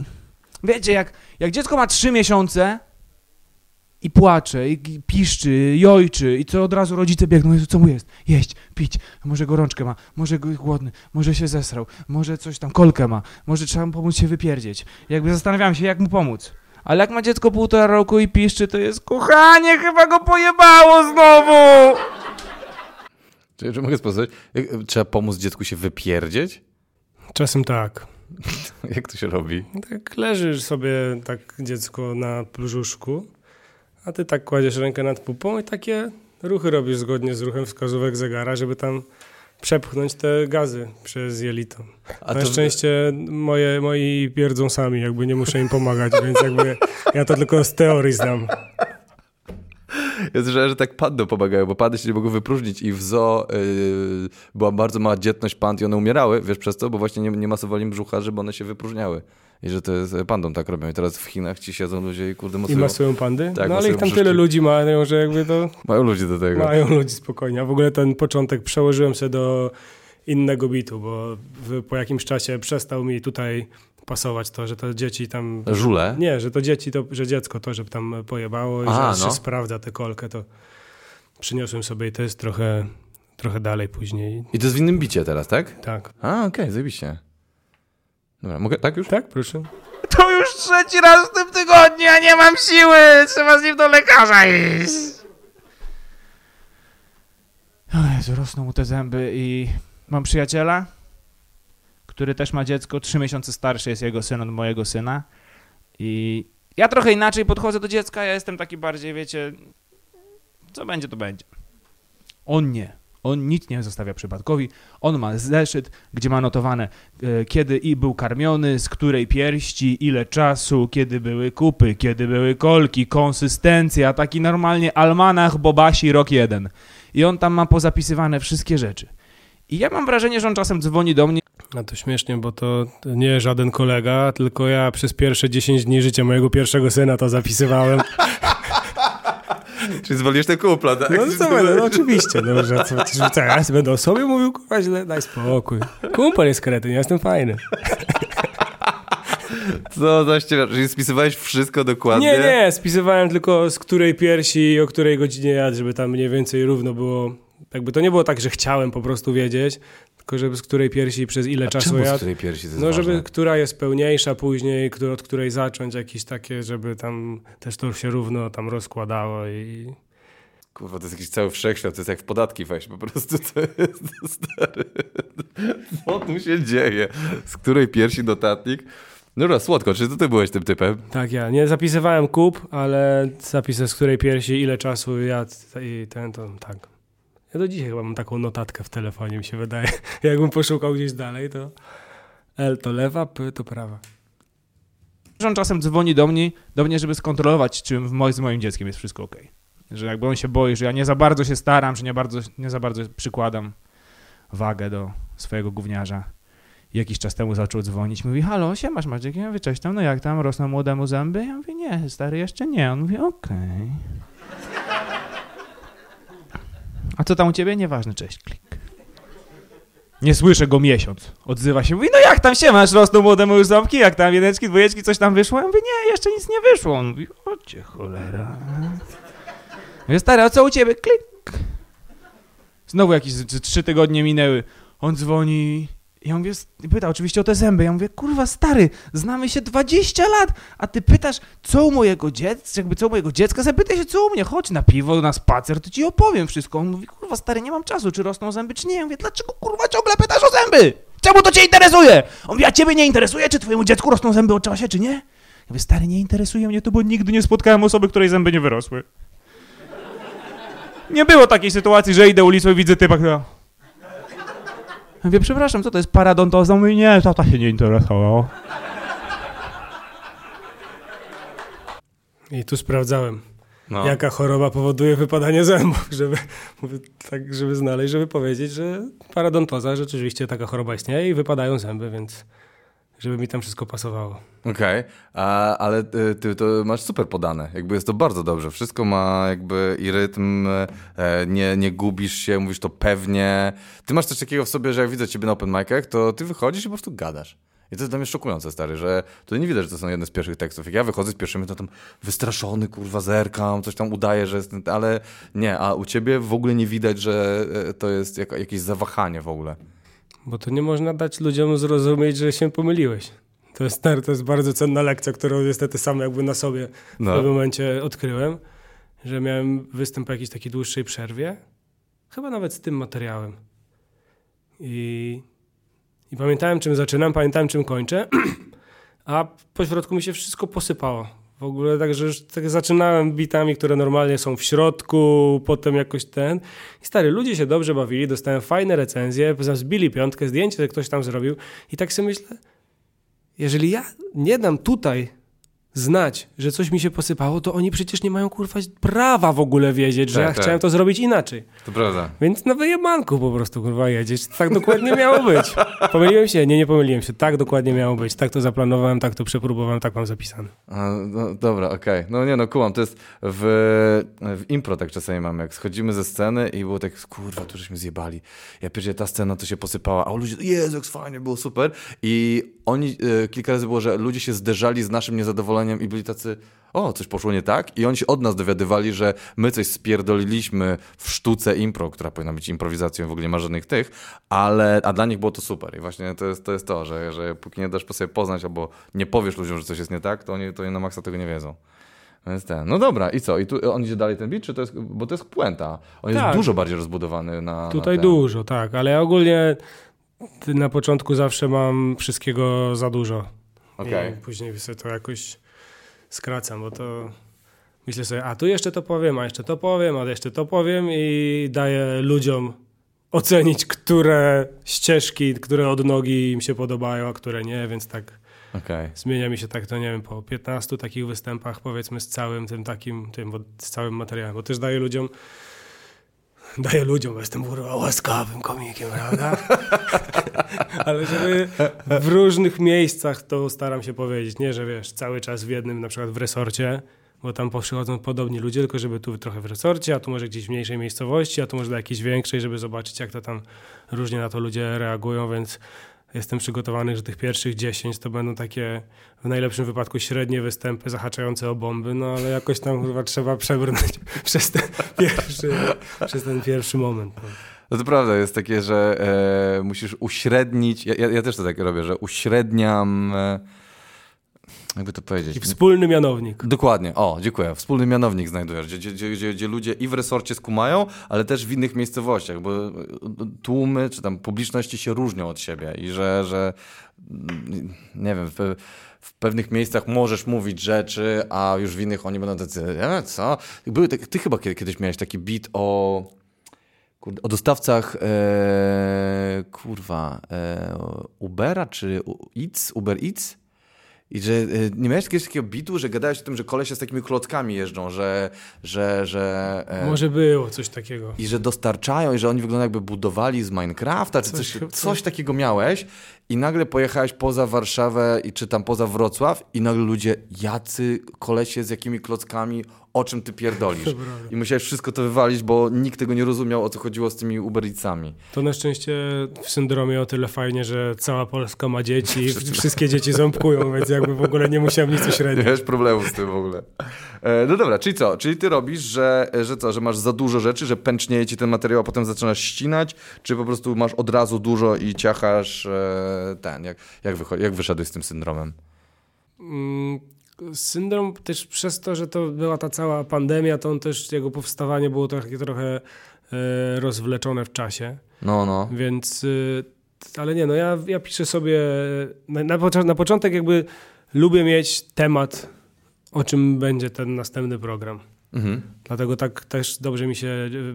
Wiecie, jak dziecko ma 3 miesiące i płacze, i piszczy, jojczy, i co od razu rodzice biegną, Jezu, co mu jest? Jeść, pić, może gorączkę ma, może głodny, może się zesrał, może coś tam, kolkę ma, może trzeba mu pomóc się wypierdzieć. Jakby zastanawiałem się, jak mu pomóc. Ale jak ma dziecko 1,5 roku i piszczy, to jest, kochanie, chyba go pojebało znowu! Czy mogę sprawdzić? Trzeba pomóc dziecku się wypierdzieć? Czasem tak. Jak to się robi? Tak leżysz sobie tak dziecko na brzuszku, a ty tak kładziesz rękę nad pupą i takie ruchy robisz zgodnie z ruchem wskazówek zegara, żeby tam przepchnąć te gazy przez jelito. A na szczęście moi pierdzą sami, jakby nie muszę im pomagać, więc jakby ja to tylko z teorii znam. Ja słyszałem, że tak pandy pomagają, bo pandy się nie mogą wypróżnić i w zoo była bardzo mała dzietność pand i one umierały, wiesz, przez to, bo właśnie nie masowali brzucha, żeby one się wypróżniały. I że to jest, pandom tak robią. I teraz w Chinach ci siedzą ludzie i kurde masują. I masują pandy? Tak, no ale ich tam brzuszki. Tyle ludzi mają, że jakby to... Mają ludzi do tego. Mają ludzi, spokojnie. A w ogóle ten początek przełożyłem się do innego bitu, bo po jakimś czasie przestał mi tutaj pasować to, że to dzieci tam... Żule? Nie, że to dzieci, to, że dziecko to, żeby tam pojebało i że się sprawdza tę kolkę, to przyniosłem sobie i to jest trochę dalej później. I to jest w innym bicie teraz, tak? Tak. Okej, zajebiście. Dobra, mogę? Tak już? Tak, proszę. To już 3. raz w tym tygodniu, ja nie mam siły, trzeba z nim do lekarza iść. O Jezu, rosną mu te zęby i mam przyjaciela, który też ma dziecko, 3 miesiące starszy jest jego syn od mojego syna i ja trochę inaczej podchodzę do dziecka, ja jestem taki bardziej, wiecie, co będzie, to będzie. On nie. On nic nie zostawia przypadkowi. On ma zeszyt, gdzie ma notowane, kiedy i był karmiony, z której piersi, ile czasu, kiedy były kupy, kiedy były kolki, konsystencja, taki normalnie almanach Bobasi rok 1. I on tam ma pozapisywane wszystkie rzeczy. I ja mam wrażenie, że on czasem dzwoni do mnie. No to śmiesznie, bo to nie żaden kolega, tylko ja przez pierwsze 10 dni życia mojego pierwszego syna to zapisywałem. Czyli zwolnisz te kupla, tak? No co będę, no oczywiście. No, że co, ja będę o sobie mówił, kurwa, źle, daj spokój. Kumpel jest kretyn, ja jestem fajny. Co za ściema, czyli spisywałeś wszystko dokładnie? Nie, spisywałem tylko z której piersi i o której godzinie jadł, żeby tam mniej więcej równo było. Jakby to nie było tak, że chciałem po prostu wiedzieć, tylko żeby z której piersi przez ile czasu jadł. Z której piersi to jest ważne? Żeby która jest pełniejsza później, od której zacząć, jakieś takie, żeby tam też to się równo tam rozkładało i... Kurwa, to jest jakiś cały wszechświat, to jest jak w podatki weź, po prostu to jest stary. Co tu się dzieje? Z której piersi notatnik? No dobra, słodko, czy to ty byłeś tym typem? Tak, ja nie zapisywałem kup, ale zapisę z której piersi, ile czasu jadł i ten, to tak. Ja do dzisiaj chyba mam taką notatkę w telefonie, mi się wydaje. Jakbym poszukał gdzieś dalej, to L to lewa, P to prawa. On czasem dzwoni do mnie, żeby skontrolować, czy z moim dzieckiem jest wszystko okej. Że jakby on się boi, że ja nie za bardzo się staram, że nie za bardzo przykładam wagę do swojego gówniarza. I jakiś czas temu zaczął dzwonić. Mówi, halo, siemasz Maciek. Ja mówię, cześć tam, no jak tam, rosną młodemu zęby? Ja mówię, nie, stary, jeszcze nie. On mówi, okej. A co tam u ciebie? Nieważne, cześć, klik. Nie słyszę go miesiąc. Odzywa się, mówi, no jak tam się masz, rosną młodemu już ząbki, jak tam 1, 2, coś tam wyszło? Ja mówię, nie, jeszcze nic nie wyszło. On mówi, o cię cholera. Mówię, stary, a co u ciebie? Klik. Znowu jakieś 3 tygodnie minęły. On dzwoni Ja mówię, pyta oczywiście o te zęby. Ja mówię, kurwa stary, znamy się 20 lat, a ty pytasz, co u mojego dziecka, zapytaj się, co u mnie, chodź na piwo, na spacer, to ci opowiem wszystko. On mówi, kurwa stary, nie mam czasu, czy rosną zęby, czy nie. Ja mówię, dlaczego kurwa ciągle pytasz o zęby? Czemu to cię interesuje? On mówi, a ciebie nie interesuje, czy twojemu dziecku rosną zęby od czasie, czy nie? Ja mówię, stary, nie interesuje mnie to, bo nigdy nie spotkałem osoby, której zęby nie wyrosły. Nie było takiej sytuacji, że idę ulicą i widzę typa, która... Ja mówię, przepraszam, co to jest paradontoza? Mówi, nie, tata się nie interesował. I tu sprawdzałem, no, jaka choroba powoduje wypadanie zębów, żeby znaleźć, żeby powiedzieć, że paradontoza, rzeczywiście taka choroba istnieje i wypadają zęby, więc żeby mi tam wszystko pasowało. Okej, ale ty to masz super podane, jakby jest to bardzo dobrze, wszystko ma jakby i rytm, nie gubisz się, mówisz to pewnie. Ty masz coś takiego w sobie, że jak widzę ciebie na open micach, to ty wychodzisz i po prostu gadasz. I to jest dla mnie szokujące, stary, że to nie widać, że to są jedne z pierwszych tekstów. Jak ja wychodzę z pierwszymi, to tam wystraszony, kurwa, zerkam, coś tam udaję, że jest, ale nie, a u ciebie w ogóle nie widać, że to jest jakieś zawahanie w ogóle. Bo to nie można dać ludziom zrozumieć, że się pomyliłeś. To jest bardzo cenna lekcja, którą niestety sam jakby na sobie w pewnym momencie odkryłem, że miałem występ po jakiejś takiej dłuższej przerwie, chyba nawet z tym materiałem. I pamiętałem, czym zaczynam, pamiętałem, czym kończę, a po środku mi się wszystko posypało. W ogóle tak, że już tak zaczynałem bitami, które normalnie są w środku, potem jakoś ten. I stary, ludzie się dobrze bawili, dostałem fajne recenzje, zbili piątkę, zdjęcie ktoś tam zrobił. I tak sobie myślę, jeżeli ja nie dam tutaj znać, że coś mi się posypało, to oni przecież nie mają, kurwa, prawa w ogóle wiedzieć, że ja chciałem to zrobić inaczej. To prawda. Więc na wyjebanku po prostu, kurwa, jedziesz. Tak dokładnie miało być. Pomyliłem się? Nie pomyliłem się. Tak dokładnie miało być. Tak to zaplanowałem, tak to przepróbowałem, tak mam zapisane. No, dobra, okej. No nie, no kumam, to jest w impro tak czasami mamy, jak schodzimy ze sceny i było tak, kurwa, tu żeśmy zjebali. Ja pierdzielę, ta scena to się posypała, a ludzie, Jezu, fajnie, było super. I oni, kilka razy było, że ludzie się zderzali z naszym niezadowoleniem i byli tacy, o, coś poszło nie tak, i oni się od nas dowiadywali, że my coś spierdoliliśmy w sztuce impro, która powinna być improwizacją, w ogóle nie ma żadnych tych, a dla nich było to super. I właśnie to jest to, że póki nie dasz po sobie poznać albo nie powiesz ludziom, że coś jest nie tak, to oni na maksa tego nie wiedzą. Więc no dobra, i co? I tu on idzie dalej ten beat, czy to jest, bo to jest puenta. On tak. Jest dużo bardziej rozbudowany na tutaj na dużo, tak, ale ogólnie na początku zawsze mam wszystkiego za dużo. Okay. I później sobie to jakoś skracam, bo to myślę sobie, a tu jeszcze to powiem, a jeszcze to powiem, a jeszcze to powiem i daję ludziom ocenić, które ścieżki, które odnogi im się podobają, a które nie, więc tak zmienia mi się tak, to nie wiem, po 15 takich występach powiedzmy z całym tym takim, z całym materiałem, bo też daję ludziom, bo jestem łaskawym komikiem, prawda? Ale żeby w różnych miejscach to staram się powiedzieć. Nie, że wiesz, cały czas w jednym, na przykład w Resorcie, bo tam przychodzą podobni ludzie, tylko żeby tu trochę w Resorcie, a tu może gdzieś w mniejszej miejscowości, a tu może do jakiejś większej, żeby zobaczyć, jak to tam różnie na to ludzie reagują, więc jestem przygotowany, że tych pierwszych 10 to będą takie w najlepszym wypadku średnie występy zahaczające o bomby, no ale jakoś tam chyba trzeba przebrnąć przez ten pierwszy moment. No. No to prawda, jest takie, że musisz uśrednić, ja też to tak robię, że uśredniam... Jakby to powiedzieć. I wspólny mianownik. Dokładnie. O, dziękuję. Wspólny mianownik znajdujesz, gdzie ludzie i w Resorcie skumają, ale też w innych miejscowościach, bo tłumy czy tam publiczności się różnią od siebie i że nie wiem, w pewnych miejscach możesz mówić rzeczy, a już w innych oni będą tacy, co? Ty chyba kiedyś miałeś taki beat o dostawcach Ubera czy Uber Eats? I że nie miałeś jakiegoś takiego bitu, że gadałeś o tym, że kolesie z takimi klockami jeżdżą, że może było coś takiego. I że dostarczają, i że oni wyglądają jakby budowali z Minecrafta, czy coś takiego miałeś i nagle pojechałeś poza Warszawę, czy tam poza Wrocław i nagle ludzie, jacy kolesie z jakimi klockami o czym ty pierdolisz. I musiałeś wszystko to wywalić, bo nikt tego nie rozumiał, o co chodziło z tymi Uber Eatsami. To na szczęście w syndromie o tyle fajnie, że cała Polska ma dzieci i wszystkie dzieci ząbkują, więc jakby w ogóle nie musiałem nic uśrednić. Nie masz problemu z tym w ogóle. No dobra, czyli co? Czyli ty robisz, że masz za dużo rzeczy, że pęcznieje ci ten materiał, a potem zaczynasz ścinać, czy po prostu masz od razu dużo i ciachasz ten? Jak wyszedłeś z tym syndromem? Syndrom też przez to, że to była ta cała pandemia, to on też, jego powstawanie było takie trochę rozwleczone w czasie. No. Więc, ale nie, no ja piszę sobie, na początek jakby lubię mieć temat, o czym będzie ten następny program. Mhm. Dlatego tak też dobrze mi się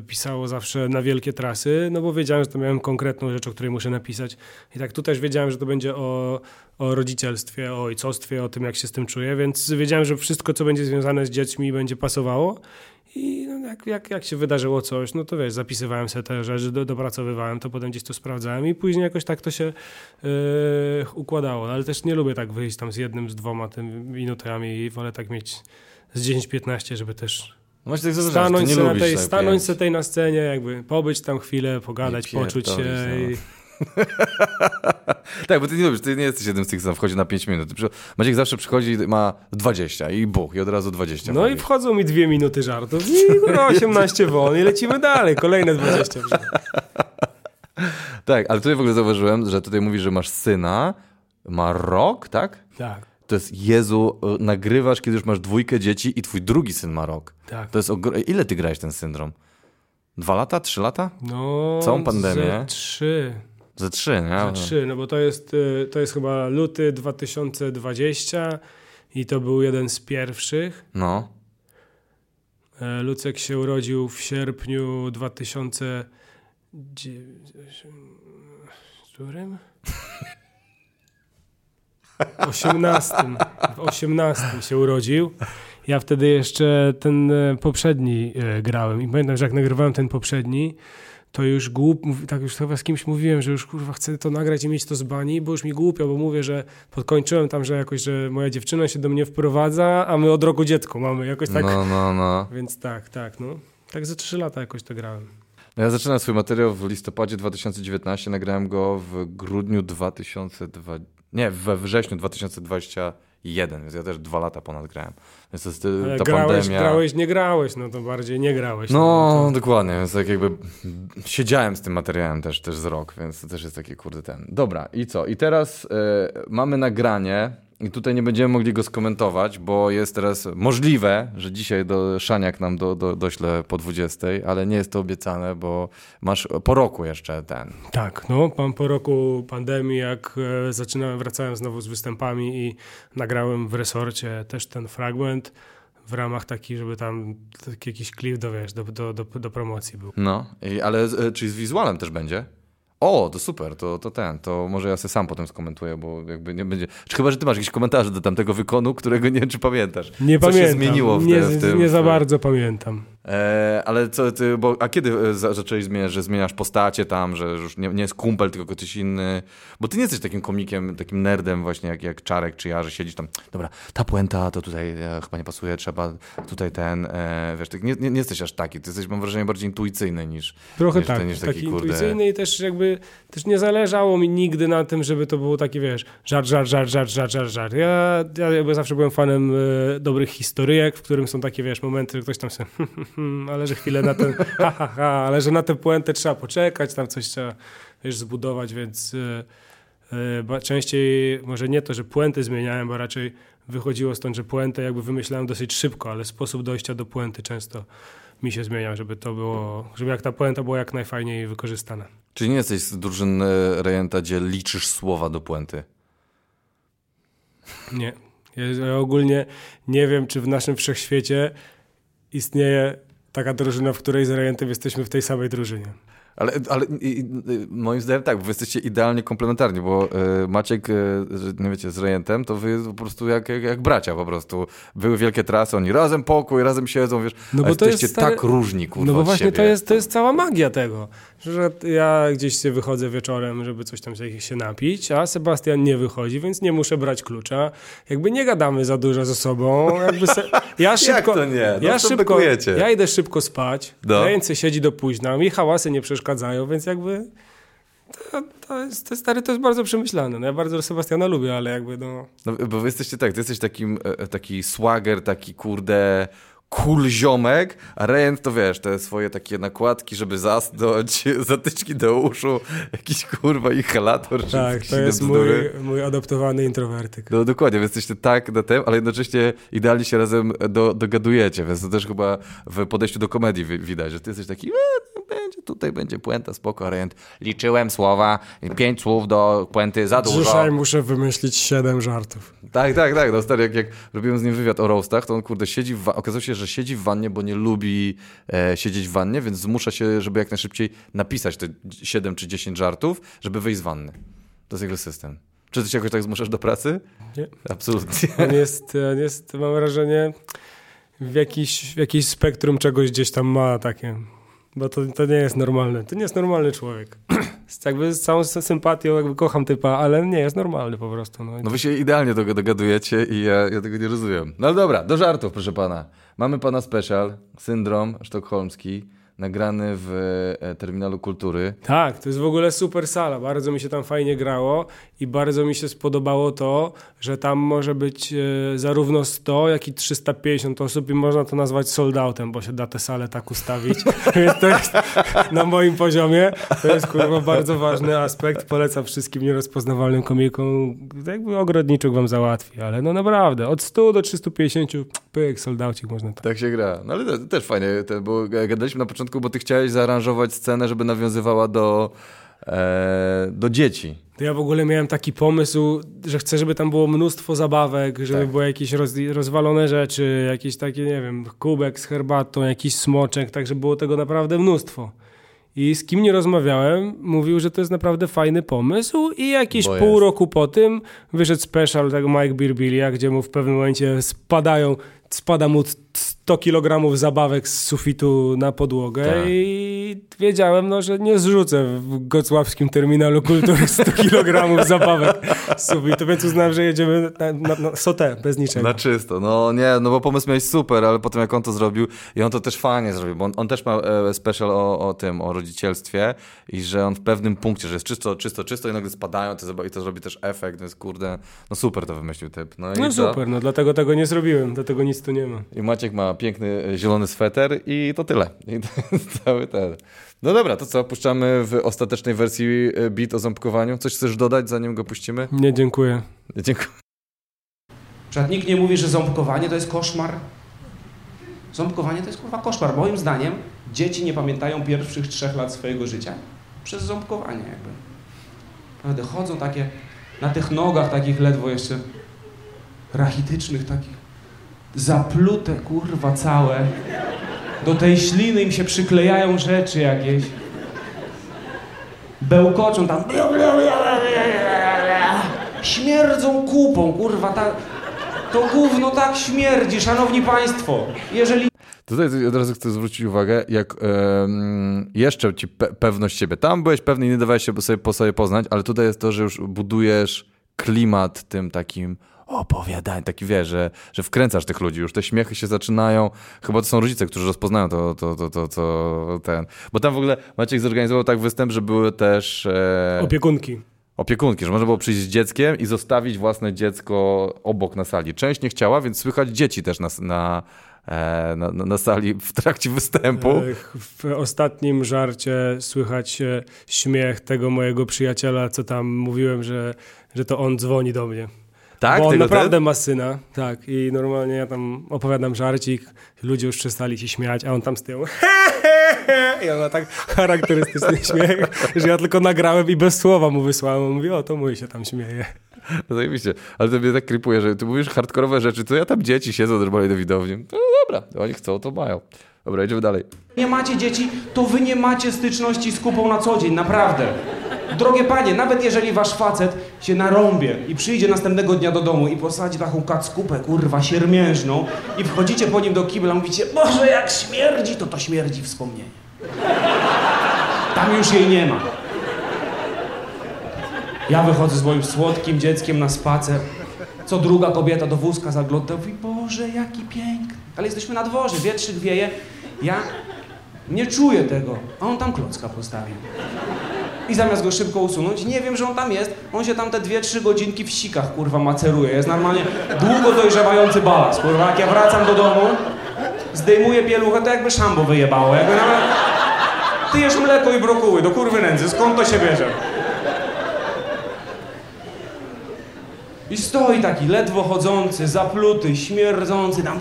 pisało zawsze na wielkie trasy, no bo wiedziałem, że to miałem konkretną rzecz, o której muszę napisać. I tak tu też wiedziałem, że to będzie o rodzicielstwie, o ojcostwie, o tym, jak się z tym czuję, więc wiedziałem, że wszystko, co będzie związane z dziećmi, będzie pasowało. I no jak się wydarzyło coś, no to wiesz, zapisywałem sobie te rzeczy, dopracowywałem to, potem gdzieś to sprawdzałem i później jakoś tak to się układało. Ale też nie lubię tak wyjść tam z jednym, z dwoma tym minutami i wolę tak mieć z 10-15, żeby też stanąć sobie na scenie, jakby pobyć tam chwilę, pogadać, poczuć się. No. Tak, bo ty nie lubisz, ty nie jesteś jednym z tych, co wchodzi na 5 minut. Maciek zawsze przychodzi, ma 20 i buch, i od razu 20. No i wchodzą mi 2 minuty żartów i 18 won i lecimy dalej, kolejne 20. Tak, ale tutaj w ogóle zauważyłem, że tutaj mówisz, że masz syna, ma rok, tak? Tak. To jest, Jezu, nagrywasz, kiedy już masz 2 dzieci i twój drugi syn ma rok. Tak. To jest ile ty grałeś ten syndrom? 2 lata? 3 lata? No, całą pandemię? Ze trzy, nie? Ze 3, no bo to jest chyba luty 2020 i to był jeden z pierwszych. No. Lucek się urodził w sierpniu 2018 się urodził. Ja wtedy jeszcze ten poprzedni grałem i pamiętam, że jak nagrywałem ten poprzedni, to już tak już chyba z kimś mówiłem, że już kurwa chcę to nagrać i mieć to z bani, bo już mi głupio, bo mówię, że podkończyłem tam, że jakoś, że moja dziewczyna się do mnie wprowadza, a my od roku dziecko mamy, jakoś tak. No. Więc tak. Tak za 3 lata jakoś to grałem. Ja zaczynam swój materiał w listopadzie 2019, nagrałem go w grudniu 2020. Nie, we wrześniu 2021, więc ja też 2 lata ponad grałem. Więc to jest ta pandemia. Grałeś, nie grałeś, no to bardziej nie grałeś. No, dokładnie, więc tak jakby siedziałem z tym materiałem też z rok, więc to też jest taki kurde ten. Dobra, i co? I teraz mamy nagranie i tutaj nie będziemy mogli go skomentować, bo jest teraz możliwe, że dzisiaj Szaniak nam dośle po 20, ale nie jest to obiecane, bo masz po roku jeszcze ten. Tak, no po roku pandemii, jak wracałem znowu z występami i nagrałem w Resorcie też ten fragment w ramach żeby tam taki jakiś klip do promocji był. No, ale czyli z wizualem też będzie? O, to super, to może ja sobie sam potem skomentuję, bo jakby nie będzie... Czy chyba, że ty masz jakieś komentarze do tamtego wykonu, którego nie wiem, czy pamiętasz. Nie pamiętam. Co się zmieniło w tym? Nie za bardzo pamiętam. Ale co ty, a kiedy zaczęłeś zmieniać, że zmieniasz postacie tam, że już nie jest kumpel, tylko ktoś inny? Bo ty nie jesteś takim komikiem, takim nerdem właśnie jak Czarek czy ja, że siedzisz tam, dobra, ta puenta to tutaj chyba nie pasuje, trzeba tutaj ten, wiesz, tak, nie jesteś aż taki, ty jesteś, mam wrażenie, bardziej intuicyjny niż... Trochę niż, tak, niż taki intuicyjny i też jakby, też nie zależało mi nigdy na tym, żeby to było taki, wiesz, żart. Ja jakby zawsze byłem fanem dobrych historyjek, w którym są takie, wiesz, momenty, że ktoś tam się... ale że chwilę na ten ale że na tę puentę trzeba poczekać, tam coś trzeba, wiesz, zbudować, więc częściej może nie to, że puenty zmieniałem, bo raczej wychodziło stąd, że puentę jakby wymyślałem dosyć szybko, ale sposób dojścia do puenty często mi się zmieniał, żeby to było, żeby jak ta puenta była jak najfajniej wykorzystana. Czyli nie jesteś z drużyny Rejenta, gdzie liczysz słowa do puenty? Nie. Ja ogólnie nie wiem, czy w naszym wszechświecie istnieje taka drużyna, w której z Rejentem jesteśmy w tej samej drużynie. Ale moim zdaniem tak, wy jesteście idealnie komplementarni, bo Maciek, no wiecie, z Rejentem, to wy po prostu jak bracia po prostu. Były wielkie trasy, oni razem pokój, razem siedzą, wiesz, no bo jesteście tak różni, kurwa, no bo właśnie to jest cała magia tego, że ja gdzieś się wychodzę wieczorem, żeby coś tam się napić, a Sebastian nie wychodzi, więc nie muszę brać klucza. Jakby nie gadamy za dużo ze sobą. Ja szybko, jak to nie? No ja szybko, ja idę szybko spać, Rejent siedzi do późna, mi hałasy nie przeszkadzają, więc jakby to jest bardzo przemyślane. No ja bardzo Sebastiana lubię, ale jakby no bo wy jesteście tak, ty jesteś taki swagger, taki kurde cool ziomek, a Rejent to wiesz, te swoje takie nakładki, żeby zasnąć, zatyczki do uszu, jakiś kurwa inhalator. Tak, to jest mój adoptowany introwertyk. No dokładnie, wy jesteście tak na tym, ale jednocześnie idealnie się razem dogadujecie, więc to też chyba w podejściu do komedii widać, że ty jesteś taki... Tutaj będzie puenta, spoko, Rejent. Liczyłem słowa, 5 słów do puenty za dużo. Dzisiaj muszę wymyślić 7 żartów. Tak. No stary, jak robiłem z nim wywiad o roastach, to on kurde siedzi, okazało się, że siedzi w wannie, bo nie lubi siedzieć w wannie, więc zmusza się, żeby jak najszybciej napisać te 7 czy 10 żartów, żeby wyjść z wanny. To jest jego system. Czy ty się jakoś tak zmuszasz do pracy? Nie. Absolutnie. On jest mam wrażenie, w jakiś spektrum czegoś gdzieś tam ma takie... Bo to nie jest normalne. To nie jest normalny człowiek. Jakby z całą sympatią jakby kocham typa, ale nie jest normalny po prostu. No wy się idealnie dogadujecie i ja tego nie rozumiem. No ale dobra, do żartów, proszę pana. Mamy pana special, Syndrom Sztokholmski, nagrany w Terminalu Kultury. Tak, to jest w ogóle super sala. Bardzo mi się tam fajnie grało i bardzo mi się spodobało to, że tam może być zarówno 100, jak i 350 osób i można to nazwać sold outem, bo się da tę salę tak ustawić. Więc to jest na moim poziomie. To jest kurwa bardzo ważny aspekt. Polecam wszystkim nierozpoznawalnym komikom. Jakby ogrodniczuk wam załatwi, ale no naprawdę, od 100 do 350 pyk, sold outcik można tam. Tak się gra. No ale to też fajnie, bo gadaliśmy na początku, bo ty chciałeś zaaranżować scenę, żeby nawiązywała do dzieci. To ja w ogóle miałem taki pomysł, że chcę, żeby tam było mnóstwo zabawek, żeby było jakieś rozwalone rzeczy, jakieś takie, nie wiem, kubek z herbatą, jakiś smoczek, tak, żeby było tego naprawdę mnóstwo. I z kim nie rozmawiałem, mówił, że to jest naprawdę fajny pomysł i jakieś pół roku po tym wyszedł special tego Mike Birbiglia, gdzie mu w pewnym momencie spada mu 100 kg zabawek z sufitu na podłogę i wiedziałem, że nie zrzucę w Gocławskim Terminalu Kultury 100 kg zabawek z sufitu, więc uznałem, że jedziemy na sotę, bez niczego. Na czysto. No nie, no bo pomysł miałeś super, ale potem jak on to zrobił i on to też fajnie zrobił, bo on też ma special o rodzicielstwie i że on w pewnym punkcie, że jest czysto i nagle spadają te zabawki i to zrobi też efekt, więc kurde, no super to wymyślił typ. No i super, no dlatego tego nie zrobiłem, dlatego nic tu nie ma. I Maciek ma piękny zielony sweter i to tyle. I to jest cały ten. No dobra, to co, puszczamy w ostatecznej wersji beat o ząbkowaniu? Coś chcesz dodać, zanim go puścimy? Nie, dziękuję. Nikt nie mówi, że ząbkowanie to jest koszmar. Ząbkowanie to jest kurwa koszmar. Moim zdaniem dzieci nie pamiętają pierwszych 3 lat swojego życia przez ząbkowanie jakby. Naprawdę chodzą takie na tych nogach takich ledwo jeszcze rachitycznych takich. Zaplute, kurwa, całe. Do tej śliny im się przyklejają rzeczy jakieś. Bełkoczą tam. Śmierdzą kupą, kurwa. To gówno tak śmierdzi, szanowni państwo. Jeżeli... Tutaj od razu chcę zwrócić uwagę, jak jeszcze ci pewność siebie. Tam byłeś pewny i nie dawałeś się po sobie poznać, ale tutaj jest to, że już budujesz klimat tym takim... opowiadań, taki wiesz, że wkręcasz tych ludzi, już te śmiechy się zaczynają, chyba to są rodzice, którzy rozpoznają to ten, bo tam w ogóle Maciek zorganizował tak występ, że były też opiekunki, że można było przyjść z dzieckiem i zostawić własne dziecko obok na sali, część nie chciała, więc słychać dzieci też na sali w trakcie występu. W ostatnim żarcie słychać śmiech tego mojego przyjaciela, co tam mówiłem, że to on dzwoni do mnie. Tak, bo on naprawdę ma syna, tak, i normalnie ja tam opowiadam żarcik, ludzie już przestali się śmiać, a on tam z tyłu i on ma tak charakterystyczny śmiech, że ja tylko nagrałem i bez słowa mu wysłałem, on mówi, o to mój się tam śmieje. Zajebiście. Ale to mnie tak kripuje, że ty mówisz hardkorowe rzeczy, to ja tam dzieci siedzą normalnie do widowni. No dobra, oni chcą, to mają. Dobra, idziemy dalej. Nie macie dzieci, to wy nie macie styczności z kupą na co dzień, naprawdę. Drogie panie, nawet jeżeli wasz facet się narąbie i przyjdzie następnego dnia do domu i posadzi taką kackupę, kurwa, siermiężną i wchodzicie po nim do kibla, mówicie, Boże, jak śmierdzi, to śmierdzi wspomnienie. Tam już jej nie ma. Ja wychodzę z moim słodkim dzieckiem na spacer. Co druga kobieta do wózka zagląda i mówi, Boże, jaki piękny. Ale jesteśmy na dworze, wietrzyk wieje. Ja nie czuję tego, a on tam klocka postawił. I zamiast go szybko usunąć, nie wiem, że on tam jest, on się tam te 2-3 godzinki w sikach, kurwa, maceruje. Jest normalnie długo dojrzewający balast, kurwa. Jak ja wracam do domu, zdejmuję pieluchę, to jakby szambo wyjebało. Jakby nawet... Ty jesz mleko i brokuły, do kurwy nędzy, skąd to się bierze? I stoi taki ledwo chodzący, zapluty, śmierdzący, tam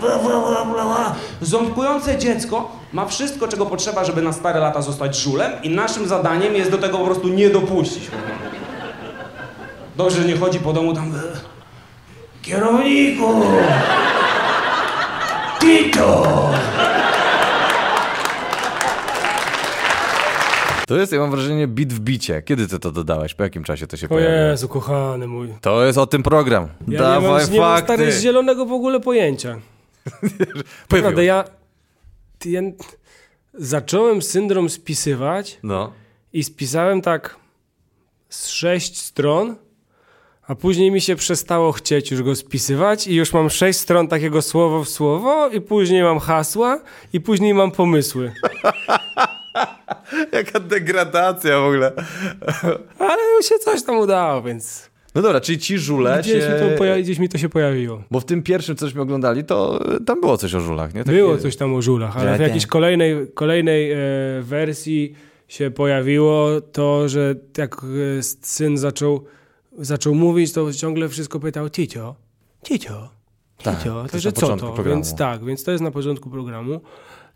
ząbkujące dziecko ma wszystko, czego potrzeba, żeby na stare lata zostać żulem i naszym zadaniem jest do tego po prostu nie dopuścić. Dobrze, że nie chodzi po domu tam... Kierowniku! Tito! To jest, ja mam wrażenie, bit w bicie. Kiedy ty to dodałeś? Po jakim czasie to się pojawiło? O Jezu, kochany mój. To jest o tym program. Ja dawaj fakty. Nie mam stary z zielonego w ogóle pojęcia. Naprawdę, ja zacząłem syndrom spisywać i spisałem tak z 6 stron, a później mi się przestało chcieć już go spisywać i już mam 6 stron takiego słowo w słowo i później mam hasła i później mam pomysły. Jaka degradacja w ogóle. Ale już się coś tam udało, więc... No dobra, czyli ci żule gdzieś mi to się pojawiło. Bo w tym pierwszym, co żeśmy oglądali, to tam było coś o żulach, nie? Takie... Było coś tam o żulach, ale w jakiejś kolejnej wersji się pojawiło to, że jak syn zaczął mówić, to ciągle wszystko pytał Cicio, to że co to? Więc to jest na początku programu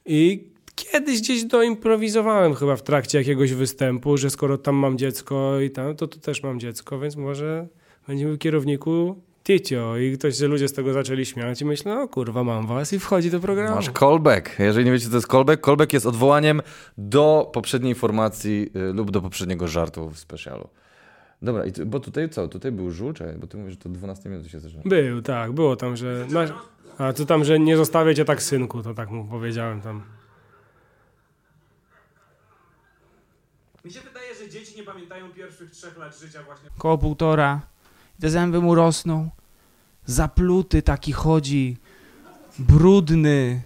i kiedyś gdzieś doimprowizowałem chyba w trakcie jakiegoś występu, że skoro tam mam dziecko i tam, to tu też mam dziecko, więc może będziemy w kierowniku Tycio. I ktoś, że ludzie z tego zaczęli śmiać i myślę, no kurwa, mam was i wchodzi do programu. Masz callback. Jeżeli nie wiecie, co to jest callback, callback jest odwołaniem do poprzedniej formacji lub do poprzedniego żartu w specjalu. Dobra, i bo tutaj co? Tutaj był żul, bo ty mówisz, że to 12 minut się zaczyna. Był, tak, było tam, że... A tu tam, że nie zostawię cię tak, synku, to tak mu powiedziałem tam. Mi się wydaje, że dzieci nie pamiętają pierwszych 3 lat życia właśnie. Koło 1,5. Te zęby mu rosną. Zapluty taki chodzi. Brudny.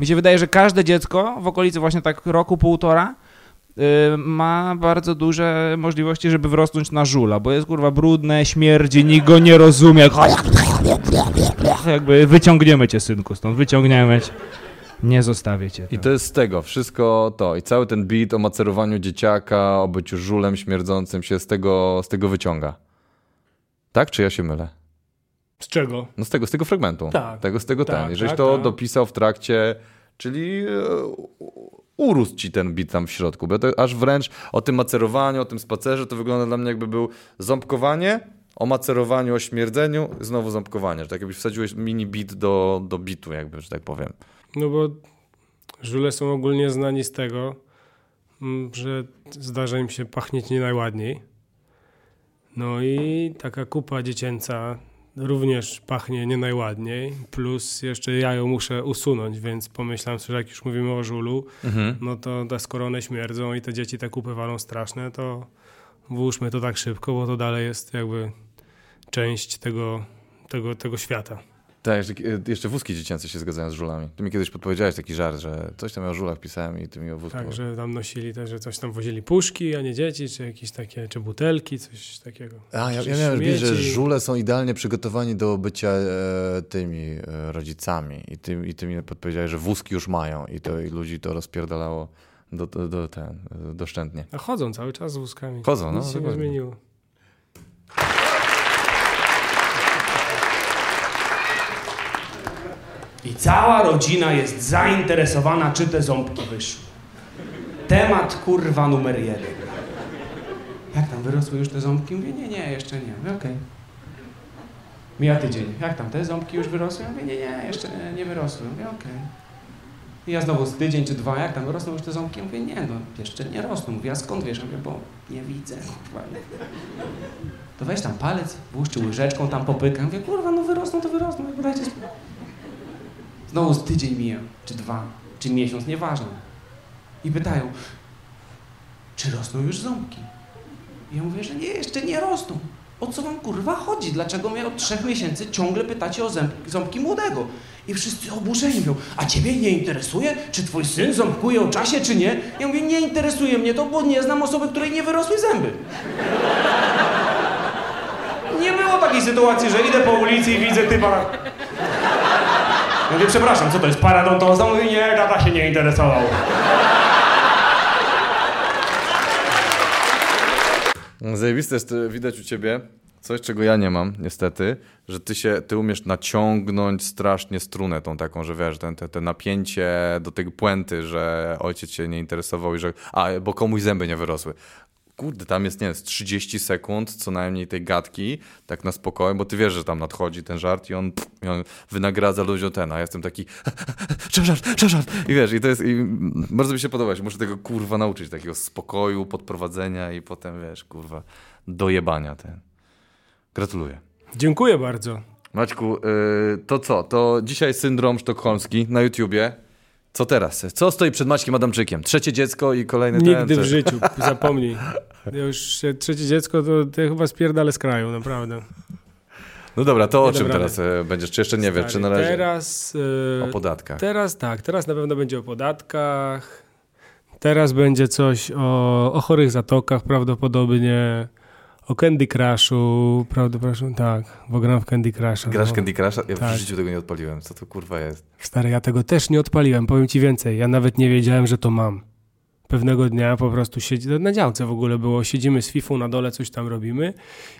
Mi się wydaje, że każde dziecko w okolicy właśnie tak roku 1,5 ma bardzo duże możliwości, żeby wrosnąć na żula, bo jest kurwa brudne, śmierdzi, nikt go nie rozumie. Jakby wyciągniemy cię, synku, stąd wyciągniemy cię. Nie zostawię cię. I to jest z tego, wszystko to. I cały ten beat o macerowaniu dzieciaka, o byciu żulem śmierdzącym się z tego wyciąga. Tak? Czy ja się mylę? Z czego? No z tego fragmentu. Tak. Ten. Jeżeli to dopisał w trakcie, czyli urósł ci ten beat tam w środku. Bo to aż wręcz o tym macerowaniu, o tym spacerze, to wygląda dla mnie jakby był ząbkowanie, o macerowaniu, o śmierdzeniu, znowu ząbkowanie. Że tak jakbyś wsadziłeś mini beat do bitu, jakby, że tak powiem. No bo żule są ogólnie znani z tego, że zdarza im się pachnieć nie najładniej. No i taka kupa dziecięca również pachnie nie najładniej, plus jeszcze ja ją muszę usunąć, więc pomyślałem sobie, że jak już mówimy o żulu, no to skoro one śmierdzą i te dzieci te kupy walą straszne, to włóżmy to tak szybko, bo to dalej jest jakby część tego świata. Tak, jeszcze wózki dziecięce się zgadzają z żulami. Ty mi kiedyś podpowiedziałeś taki żart, że coś tam o żulach pisałem i ty mi o wózku. Tak, że tam nosili też, że coś tam wozili puszki, a nie dzieci, czy jakieś takie, czy butelki, coś takiego. A ja miałem myśli, że żule są idealnie przygotowani do bycia tymi rodzicami i ty mi podpowiedziałeś, że wózki już mają i ludzi to rozpierdalało doszczętnie. A chodzą cały czas z wózkami. Chodzą, no. Nic się nie zmieniło. I cała rodzina jest zainteresowana, czy te ząbki wyszły. Temat, kurwa, numer 1. jak tam, wyrosły już te ząbki? Mówię, nie, jeszcze nie. Mówię, okej. Mija tydzień. Jak tam, te ząbki już wyrosły? Mówię, nie, jeszcze nie wyrosły. Mówię, okej. I ja znowu z tydzień czy dwa, jak tam, rosną już te ząbki? Mówię, nie, no jeszcze nie rosną. Mówię, a skąd wiesz? Mówię, bo nie widzę. To weź tam palec, włóż czy łyżeczką tam popyka. Mówię, kurwa, no wyrosną, to wyrosną. Mówię, dajcie spokój. Znowu z tydzień mija, czy dwa, czy miesiąc, nieważne. I pytają, czy rosną już ząbki? I ja mówię, że nie, jeszcze nie rosną. O co wam kurwa chodzi? Dlaczego mnie od 3 miesięcy ciągle pytacie o ząbki młodego? I wszyscy oburzeni mówią, a ciebie nie interesuje, czy twój syn ząbkuje o czasie, czy nie? Ja mówię, nie interesuje mnie to, bo nie znam osoby, której nie wyrosły zęby. Nie było takiej sytuacji, że idę po ulicy i widzę typa. Ja mówię, przepraszam, co to jest, paradontoza? Mówi, nie, tata się nie interesował. Zajebiste jest widać u ciebie coś, czego ja nie mam niestety, że ty umiesz naciągnąć strasznie strunę tą taką, że wiesz, te napięcie do tej puenty, że ojciec się nie interesował i że, bo komuś zęby nie wyrosły. Kurde, tam jest, nie wiem, 30 sekund co najmniej tej gadki, tak na spokojnie, bo ty wiesz, że tam nadchodzi ten żart i on wynagradza ludziom a ja jestem taki żart i wiesz, i to jest, i bardzo mi się podoba, muszę tego kurwa nauczyć, takiego spokoju, podprowadzenia i potem wiesz, kurwa, dojebania ten. Gratuluję. Dziękuję bardzo. Maćku, to co, to dzisiaj Syndrom Sztokholmski na YouTubie. Co teraz? Co stoi przed Maćkiem Adamczykiem? 3 dziecko i kolejny ten... Nigdy w życiu, zapomnij. Ja już 3 dziecko, to ja chyba spierdalę z kraju, naprawdę. No dobra, to o czym teraz będziesz? Czy jeszcze nie wiesz? Czy na razie? Teraz... o podatkach. Teraz tak, teraz na pewno będzie o podatkach. Teraz będzie coś o chorych zatokach prawdopodobnie. O Candy Crushu, prawdopodobnie, tak, bo gram w Candy Crusha. Grasz w Candy Crusha? Ja tak. W życiu tego nie odpaliłem, co to kurwa jest? Stary, ja tego też nie odpaliłem, powiem ci więcej, ja nawet nie wiedziałem, że to mam. Pewnego dnia po prostu siedzę, na działce w ogóle było, siedzimy z Fifą na dole, coś tam robimy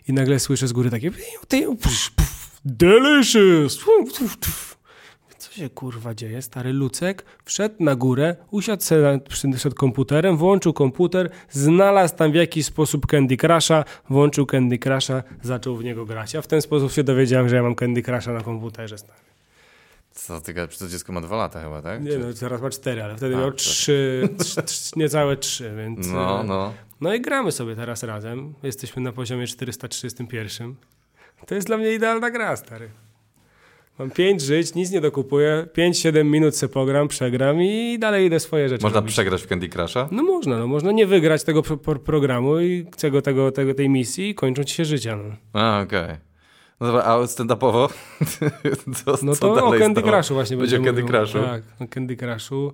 i nagle słyszę z góry takie delicious! Co się kurwa dzieje? Stary Lucek wszedł na górę, usiadł przed komputerem, włączył komputer, znalazł tam w jakiś sposób Candy Crusha, włączył Candy Crusha, zaczął w niego grać. A w ten sposób się dowiedziałem, że ja mam Candy Crusha na komputerze. Stary. Co ty, to dziecko ma 2 lata chyba, tak? Nie, no teraz ma 4, ale wtedy miał 3, niecałe 3, więc... No i gramy sobie teraz razem. Jesteśmy na poziomie 431. To jest dla mnie idealna gra, stary. Mam 5 żyć, nic nie dokupuję, 5-7 minut se pogram, przegram i dalej idę swoje rzeczy Można robić. Przegrać w Candy Crusha? No można nie wygrać tego programu i tej misji i kończą ci się życia. No. Okej. No dobra, a stand-upowo? No to o Candy Crushu właśnie będzie o Candy Crushu? Tak, o Candy Crushu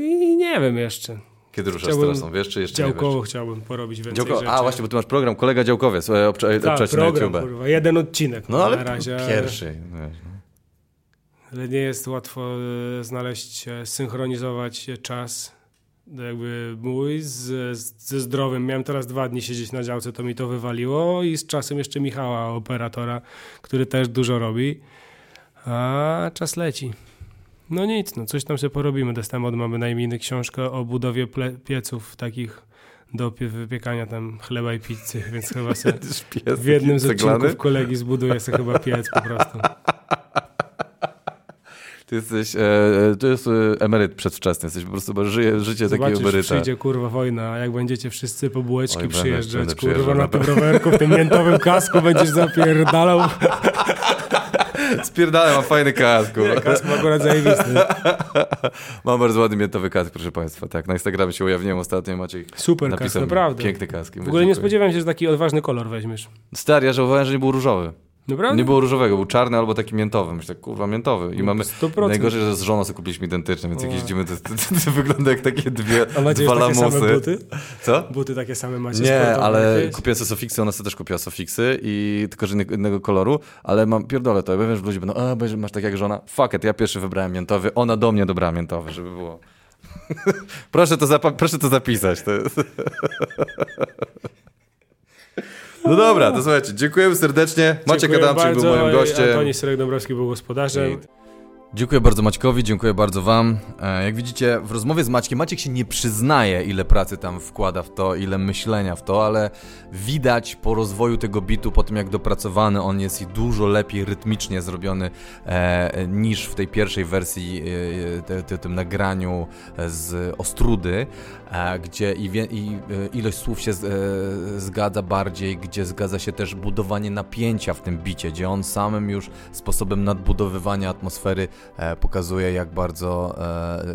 i nie wiem jeszcze. Kiedy ruszasz teraz? Wiesz, czy jeszcze nie wiesz? Działkowo chciałbym porobić więcej rzeczy. Właśnie, bo ty masz program Kolega Działkowiec. Obczać na YouTube. Kurwa, 1 odcinek. No ale na razie, pierwszy. Ale nie jest łatwo znaleźć, synchronizować czas jakby mój ze zdrowym. Miałem teraz 2 dni siedzieć na działce, to mi to wywaliło i z czasem jeszcze Michała, operatora, który też dużo robi. A czas leci. No nic, coś tam sobie porobimy. Dostałem od mamy na imieniny książkę o budowie pieców takich do wypiekania tam chleba i pizzy, więc chyba sobie w jednym z odcinków kolegi zbuduję sobie chyba piec po prostu. Ty jesteś, emeryt przedwczesny, jesteś po prostu, bo życie takiego emeryta. Zobaczysz, przyjdzie kurwa wojna, jak będziecie wszyscy po bułeczki przyjeżdżać, kurwa na tym rowerku, w tym miętowym kasku będziesz zapierdalał. Spierdalałem, mam fajny kask. Kask ma akurat zajebisty. Mam bardzo ładny miętowy kask, proszę państwa. Tak, na Instagramie się ujawniłem ostatnio, Maciek. Super kask, naprawdę. Piękny kask. W ogóle nie spodziewałem się, że taki odważny kolor weźmiesz. Stary, ja żałowałem, że nie był różowy. Naprawdę? Nie było różowego, był czarny albo taki miętowy. Myślę, kurwa, miętowy. I mamy 100%. Najgorzej, że z żoną sobie kupiliśmy identyczne, więc jak jeździmy, to wygląda jak takie dwa lamusy. Takie same buty? Co? Buty takie same macie? Nie, ale kupiłem sobie sofiksy, ona sobie też kupiła sofiksy, i tylko że innego koloru, ale mam pierdolę to. Ja wiem, że ludzie będą, masz tak jak żona. Fuck it, ja pierwszy wybrałem miętowy, ona do mnie dobrała miętowy, żeby było. Proszę to zapisać. To jest... No dobra, to słuchajcie, dziękujemy serdecznie. Maciek Adamczyk był moim gościem. Antoni Syrek-Dąbrowski był gospodarzem. Dziękuję bardzo Maćkowi, dziękuję bardzo wam. Jak widzicie, w rozmowie z Maćkiem, Maciek się nie przyznaje, ile pracy tam wkłada w to, ile myślenia w to, ale widać po rozwoju tego bitu, po tym jak dopracowany on jest i dużo lepiej rytmicznie zrobiony niż w tej pierwszej wersji, tym nagraniu z Ostrudy, gdzie i ilość słów się zgadza bardziej, gdzie zgadza się też budowanie napięcia w tym bicie, gdzie on samym już sposobem nadbudowywania atmosfery pokazuje, jak bardzo,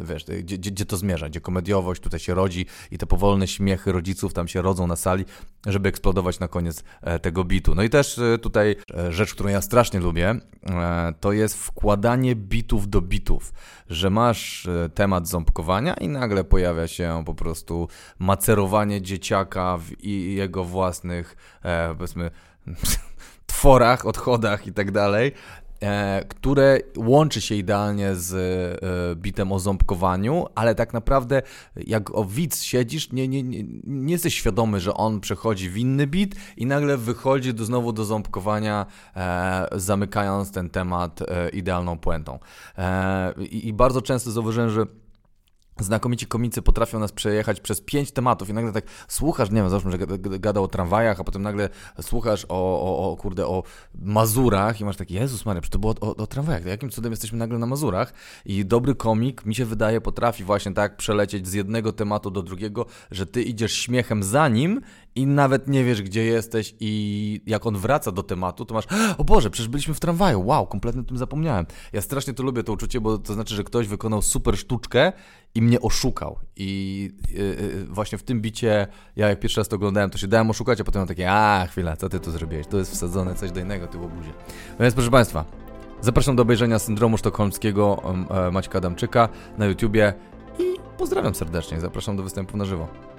wiesz, gdzie to zmierza, gdzie komediowość tutaj się rodzi i te powolne śmiechy rodziców tam się rodzą na sali, żeby eksplodować na koniec tego bitu. No i też tutaj rzecz, którą ja strasznie lubię, to jest wkładanie bitów do bitów, że masz temat ząbkowania i nagle pojawia się po prostu macerowanie dzieciaka i jego własnych, powiedzmy, tworach, odchodach i tak dalej, które łączy się idealnie z bitem o ząbkowaniu, ale tak naprawdę jak o widz siedzisz, nie jesteś świadomy, że on przechodzi w inny bit i nagle wychodzi znowu do ząbkowania, zamykając ten temat idealną puentą. I bardzo często zauważyłem, że znakomici komicy potrafią nas przejechać przez 5 tematów i nagle tak słuchasz, nie wiem, załóżmy, że gada o tramwajach, a potem nagle słuchasz o Mazurach i masz taki, Jezus Maria, to było o tramwajach, jakim cudem jesteśmy nagle na Mazurach? I dobry komik, mi się wydaje, potrafi właśnie tak przelecieć z jednego tematu do drugiego, że ty idziesz śmiechem za nim i nawet nie wiesz, gdzie jesteś, i jak on wraca do tematu, to masz, o Boże, przecież byliśmy w tramwaju, wow, kompletnie o tym zapomniałem. Ja strasznie to lubię, to uczucie, bo to znaczy, że ktoś wykonał super sztuczkę i mnie oszukał. I właśnie w tym bicie, ja jak pierwszy raz to oglądałem, to się dałem oszukać, a potem mam takie, chwila, co ty tu zrobiłeś? To jest wsadzone coś do innego, ty łobuzie. No więc proszę Państwa, zapraszam do obejrzenia Syndromu Sztokholmskiego Maćka Adamczyka na YouTubie i pozdrawiam serdecznie, zapraszam do występu na żywo.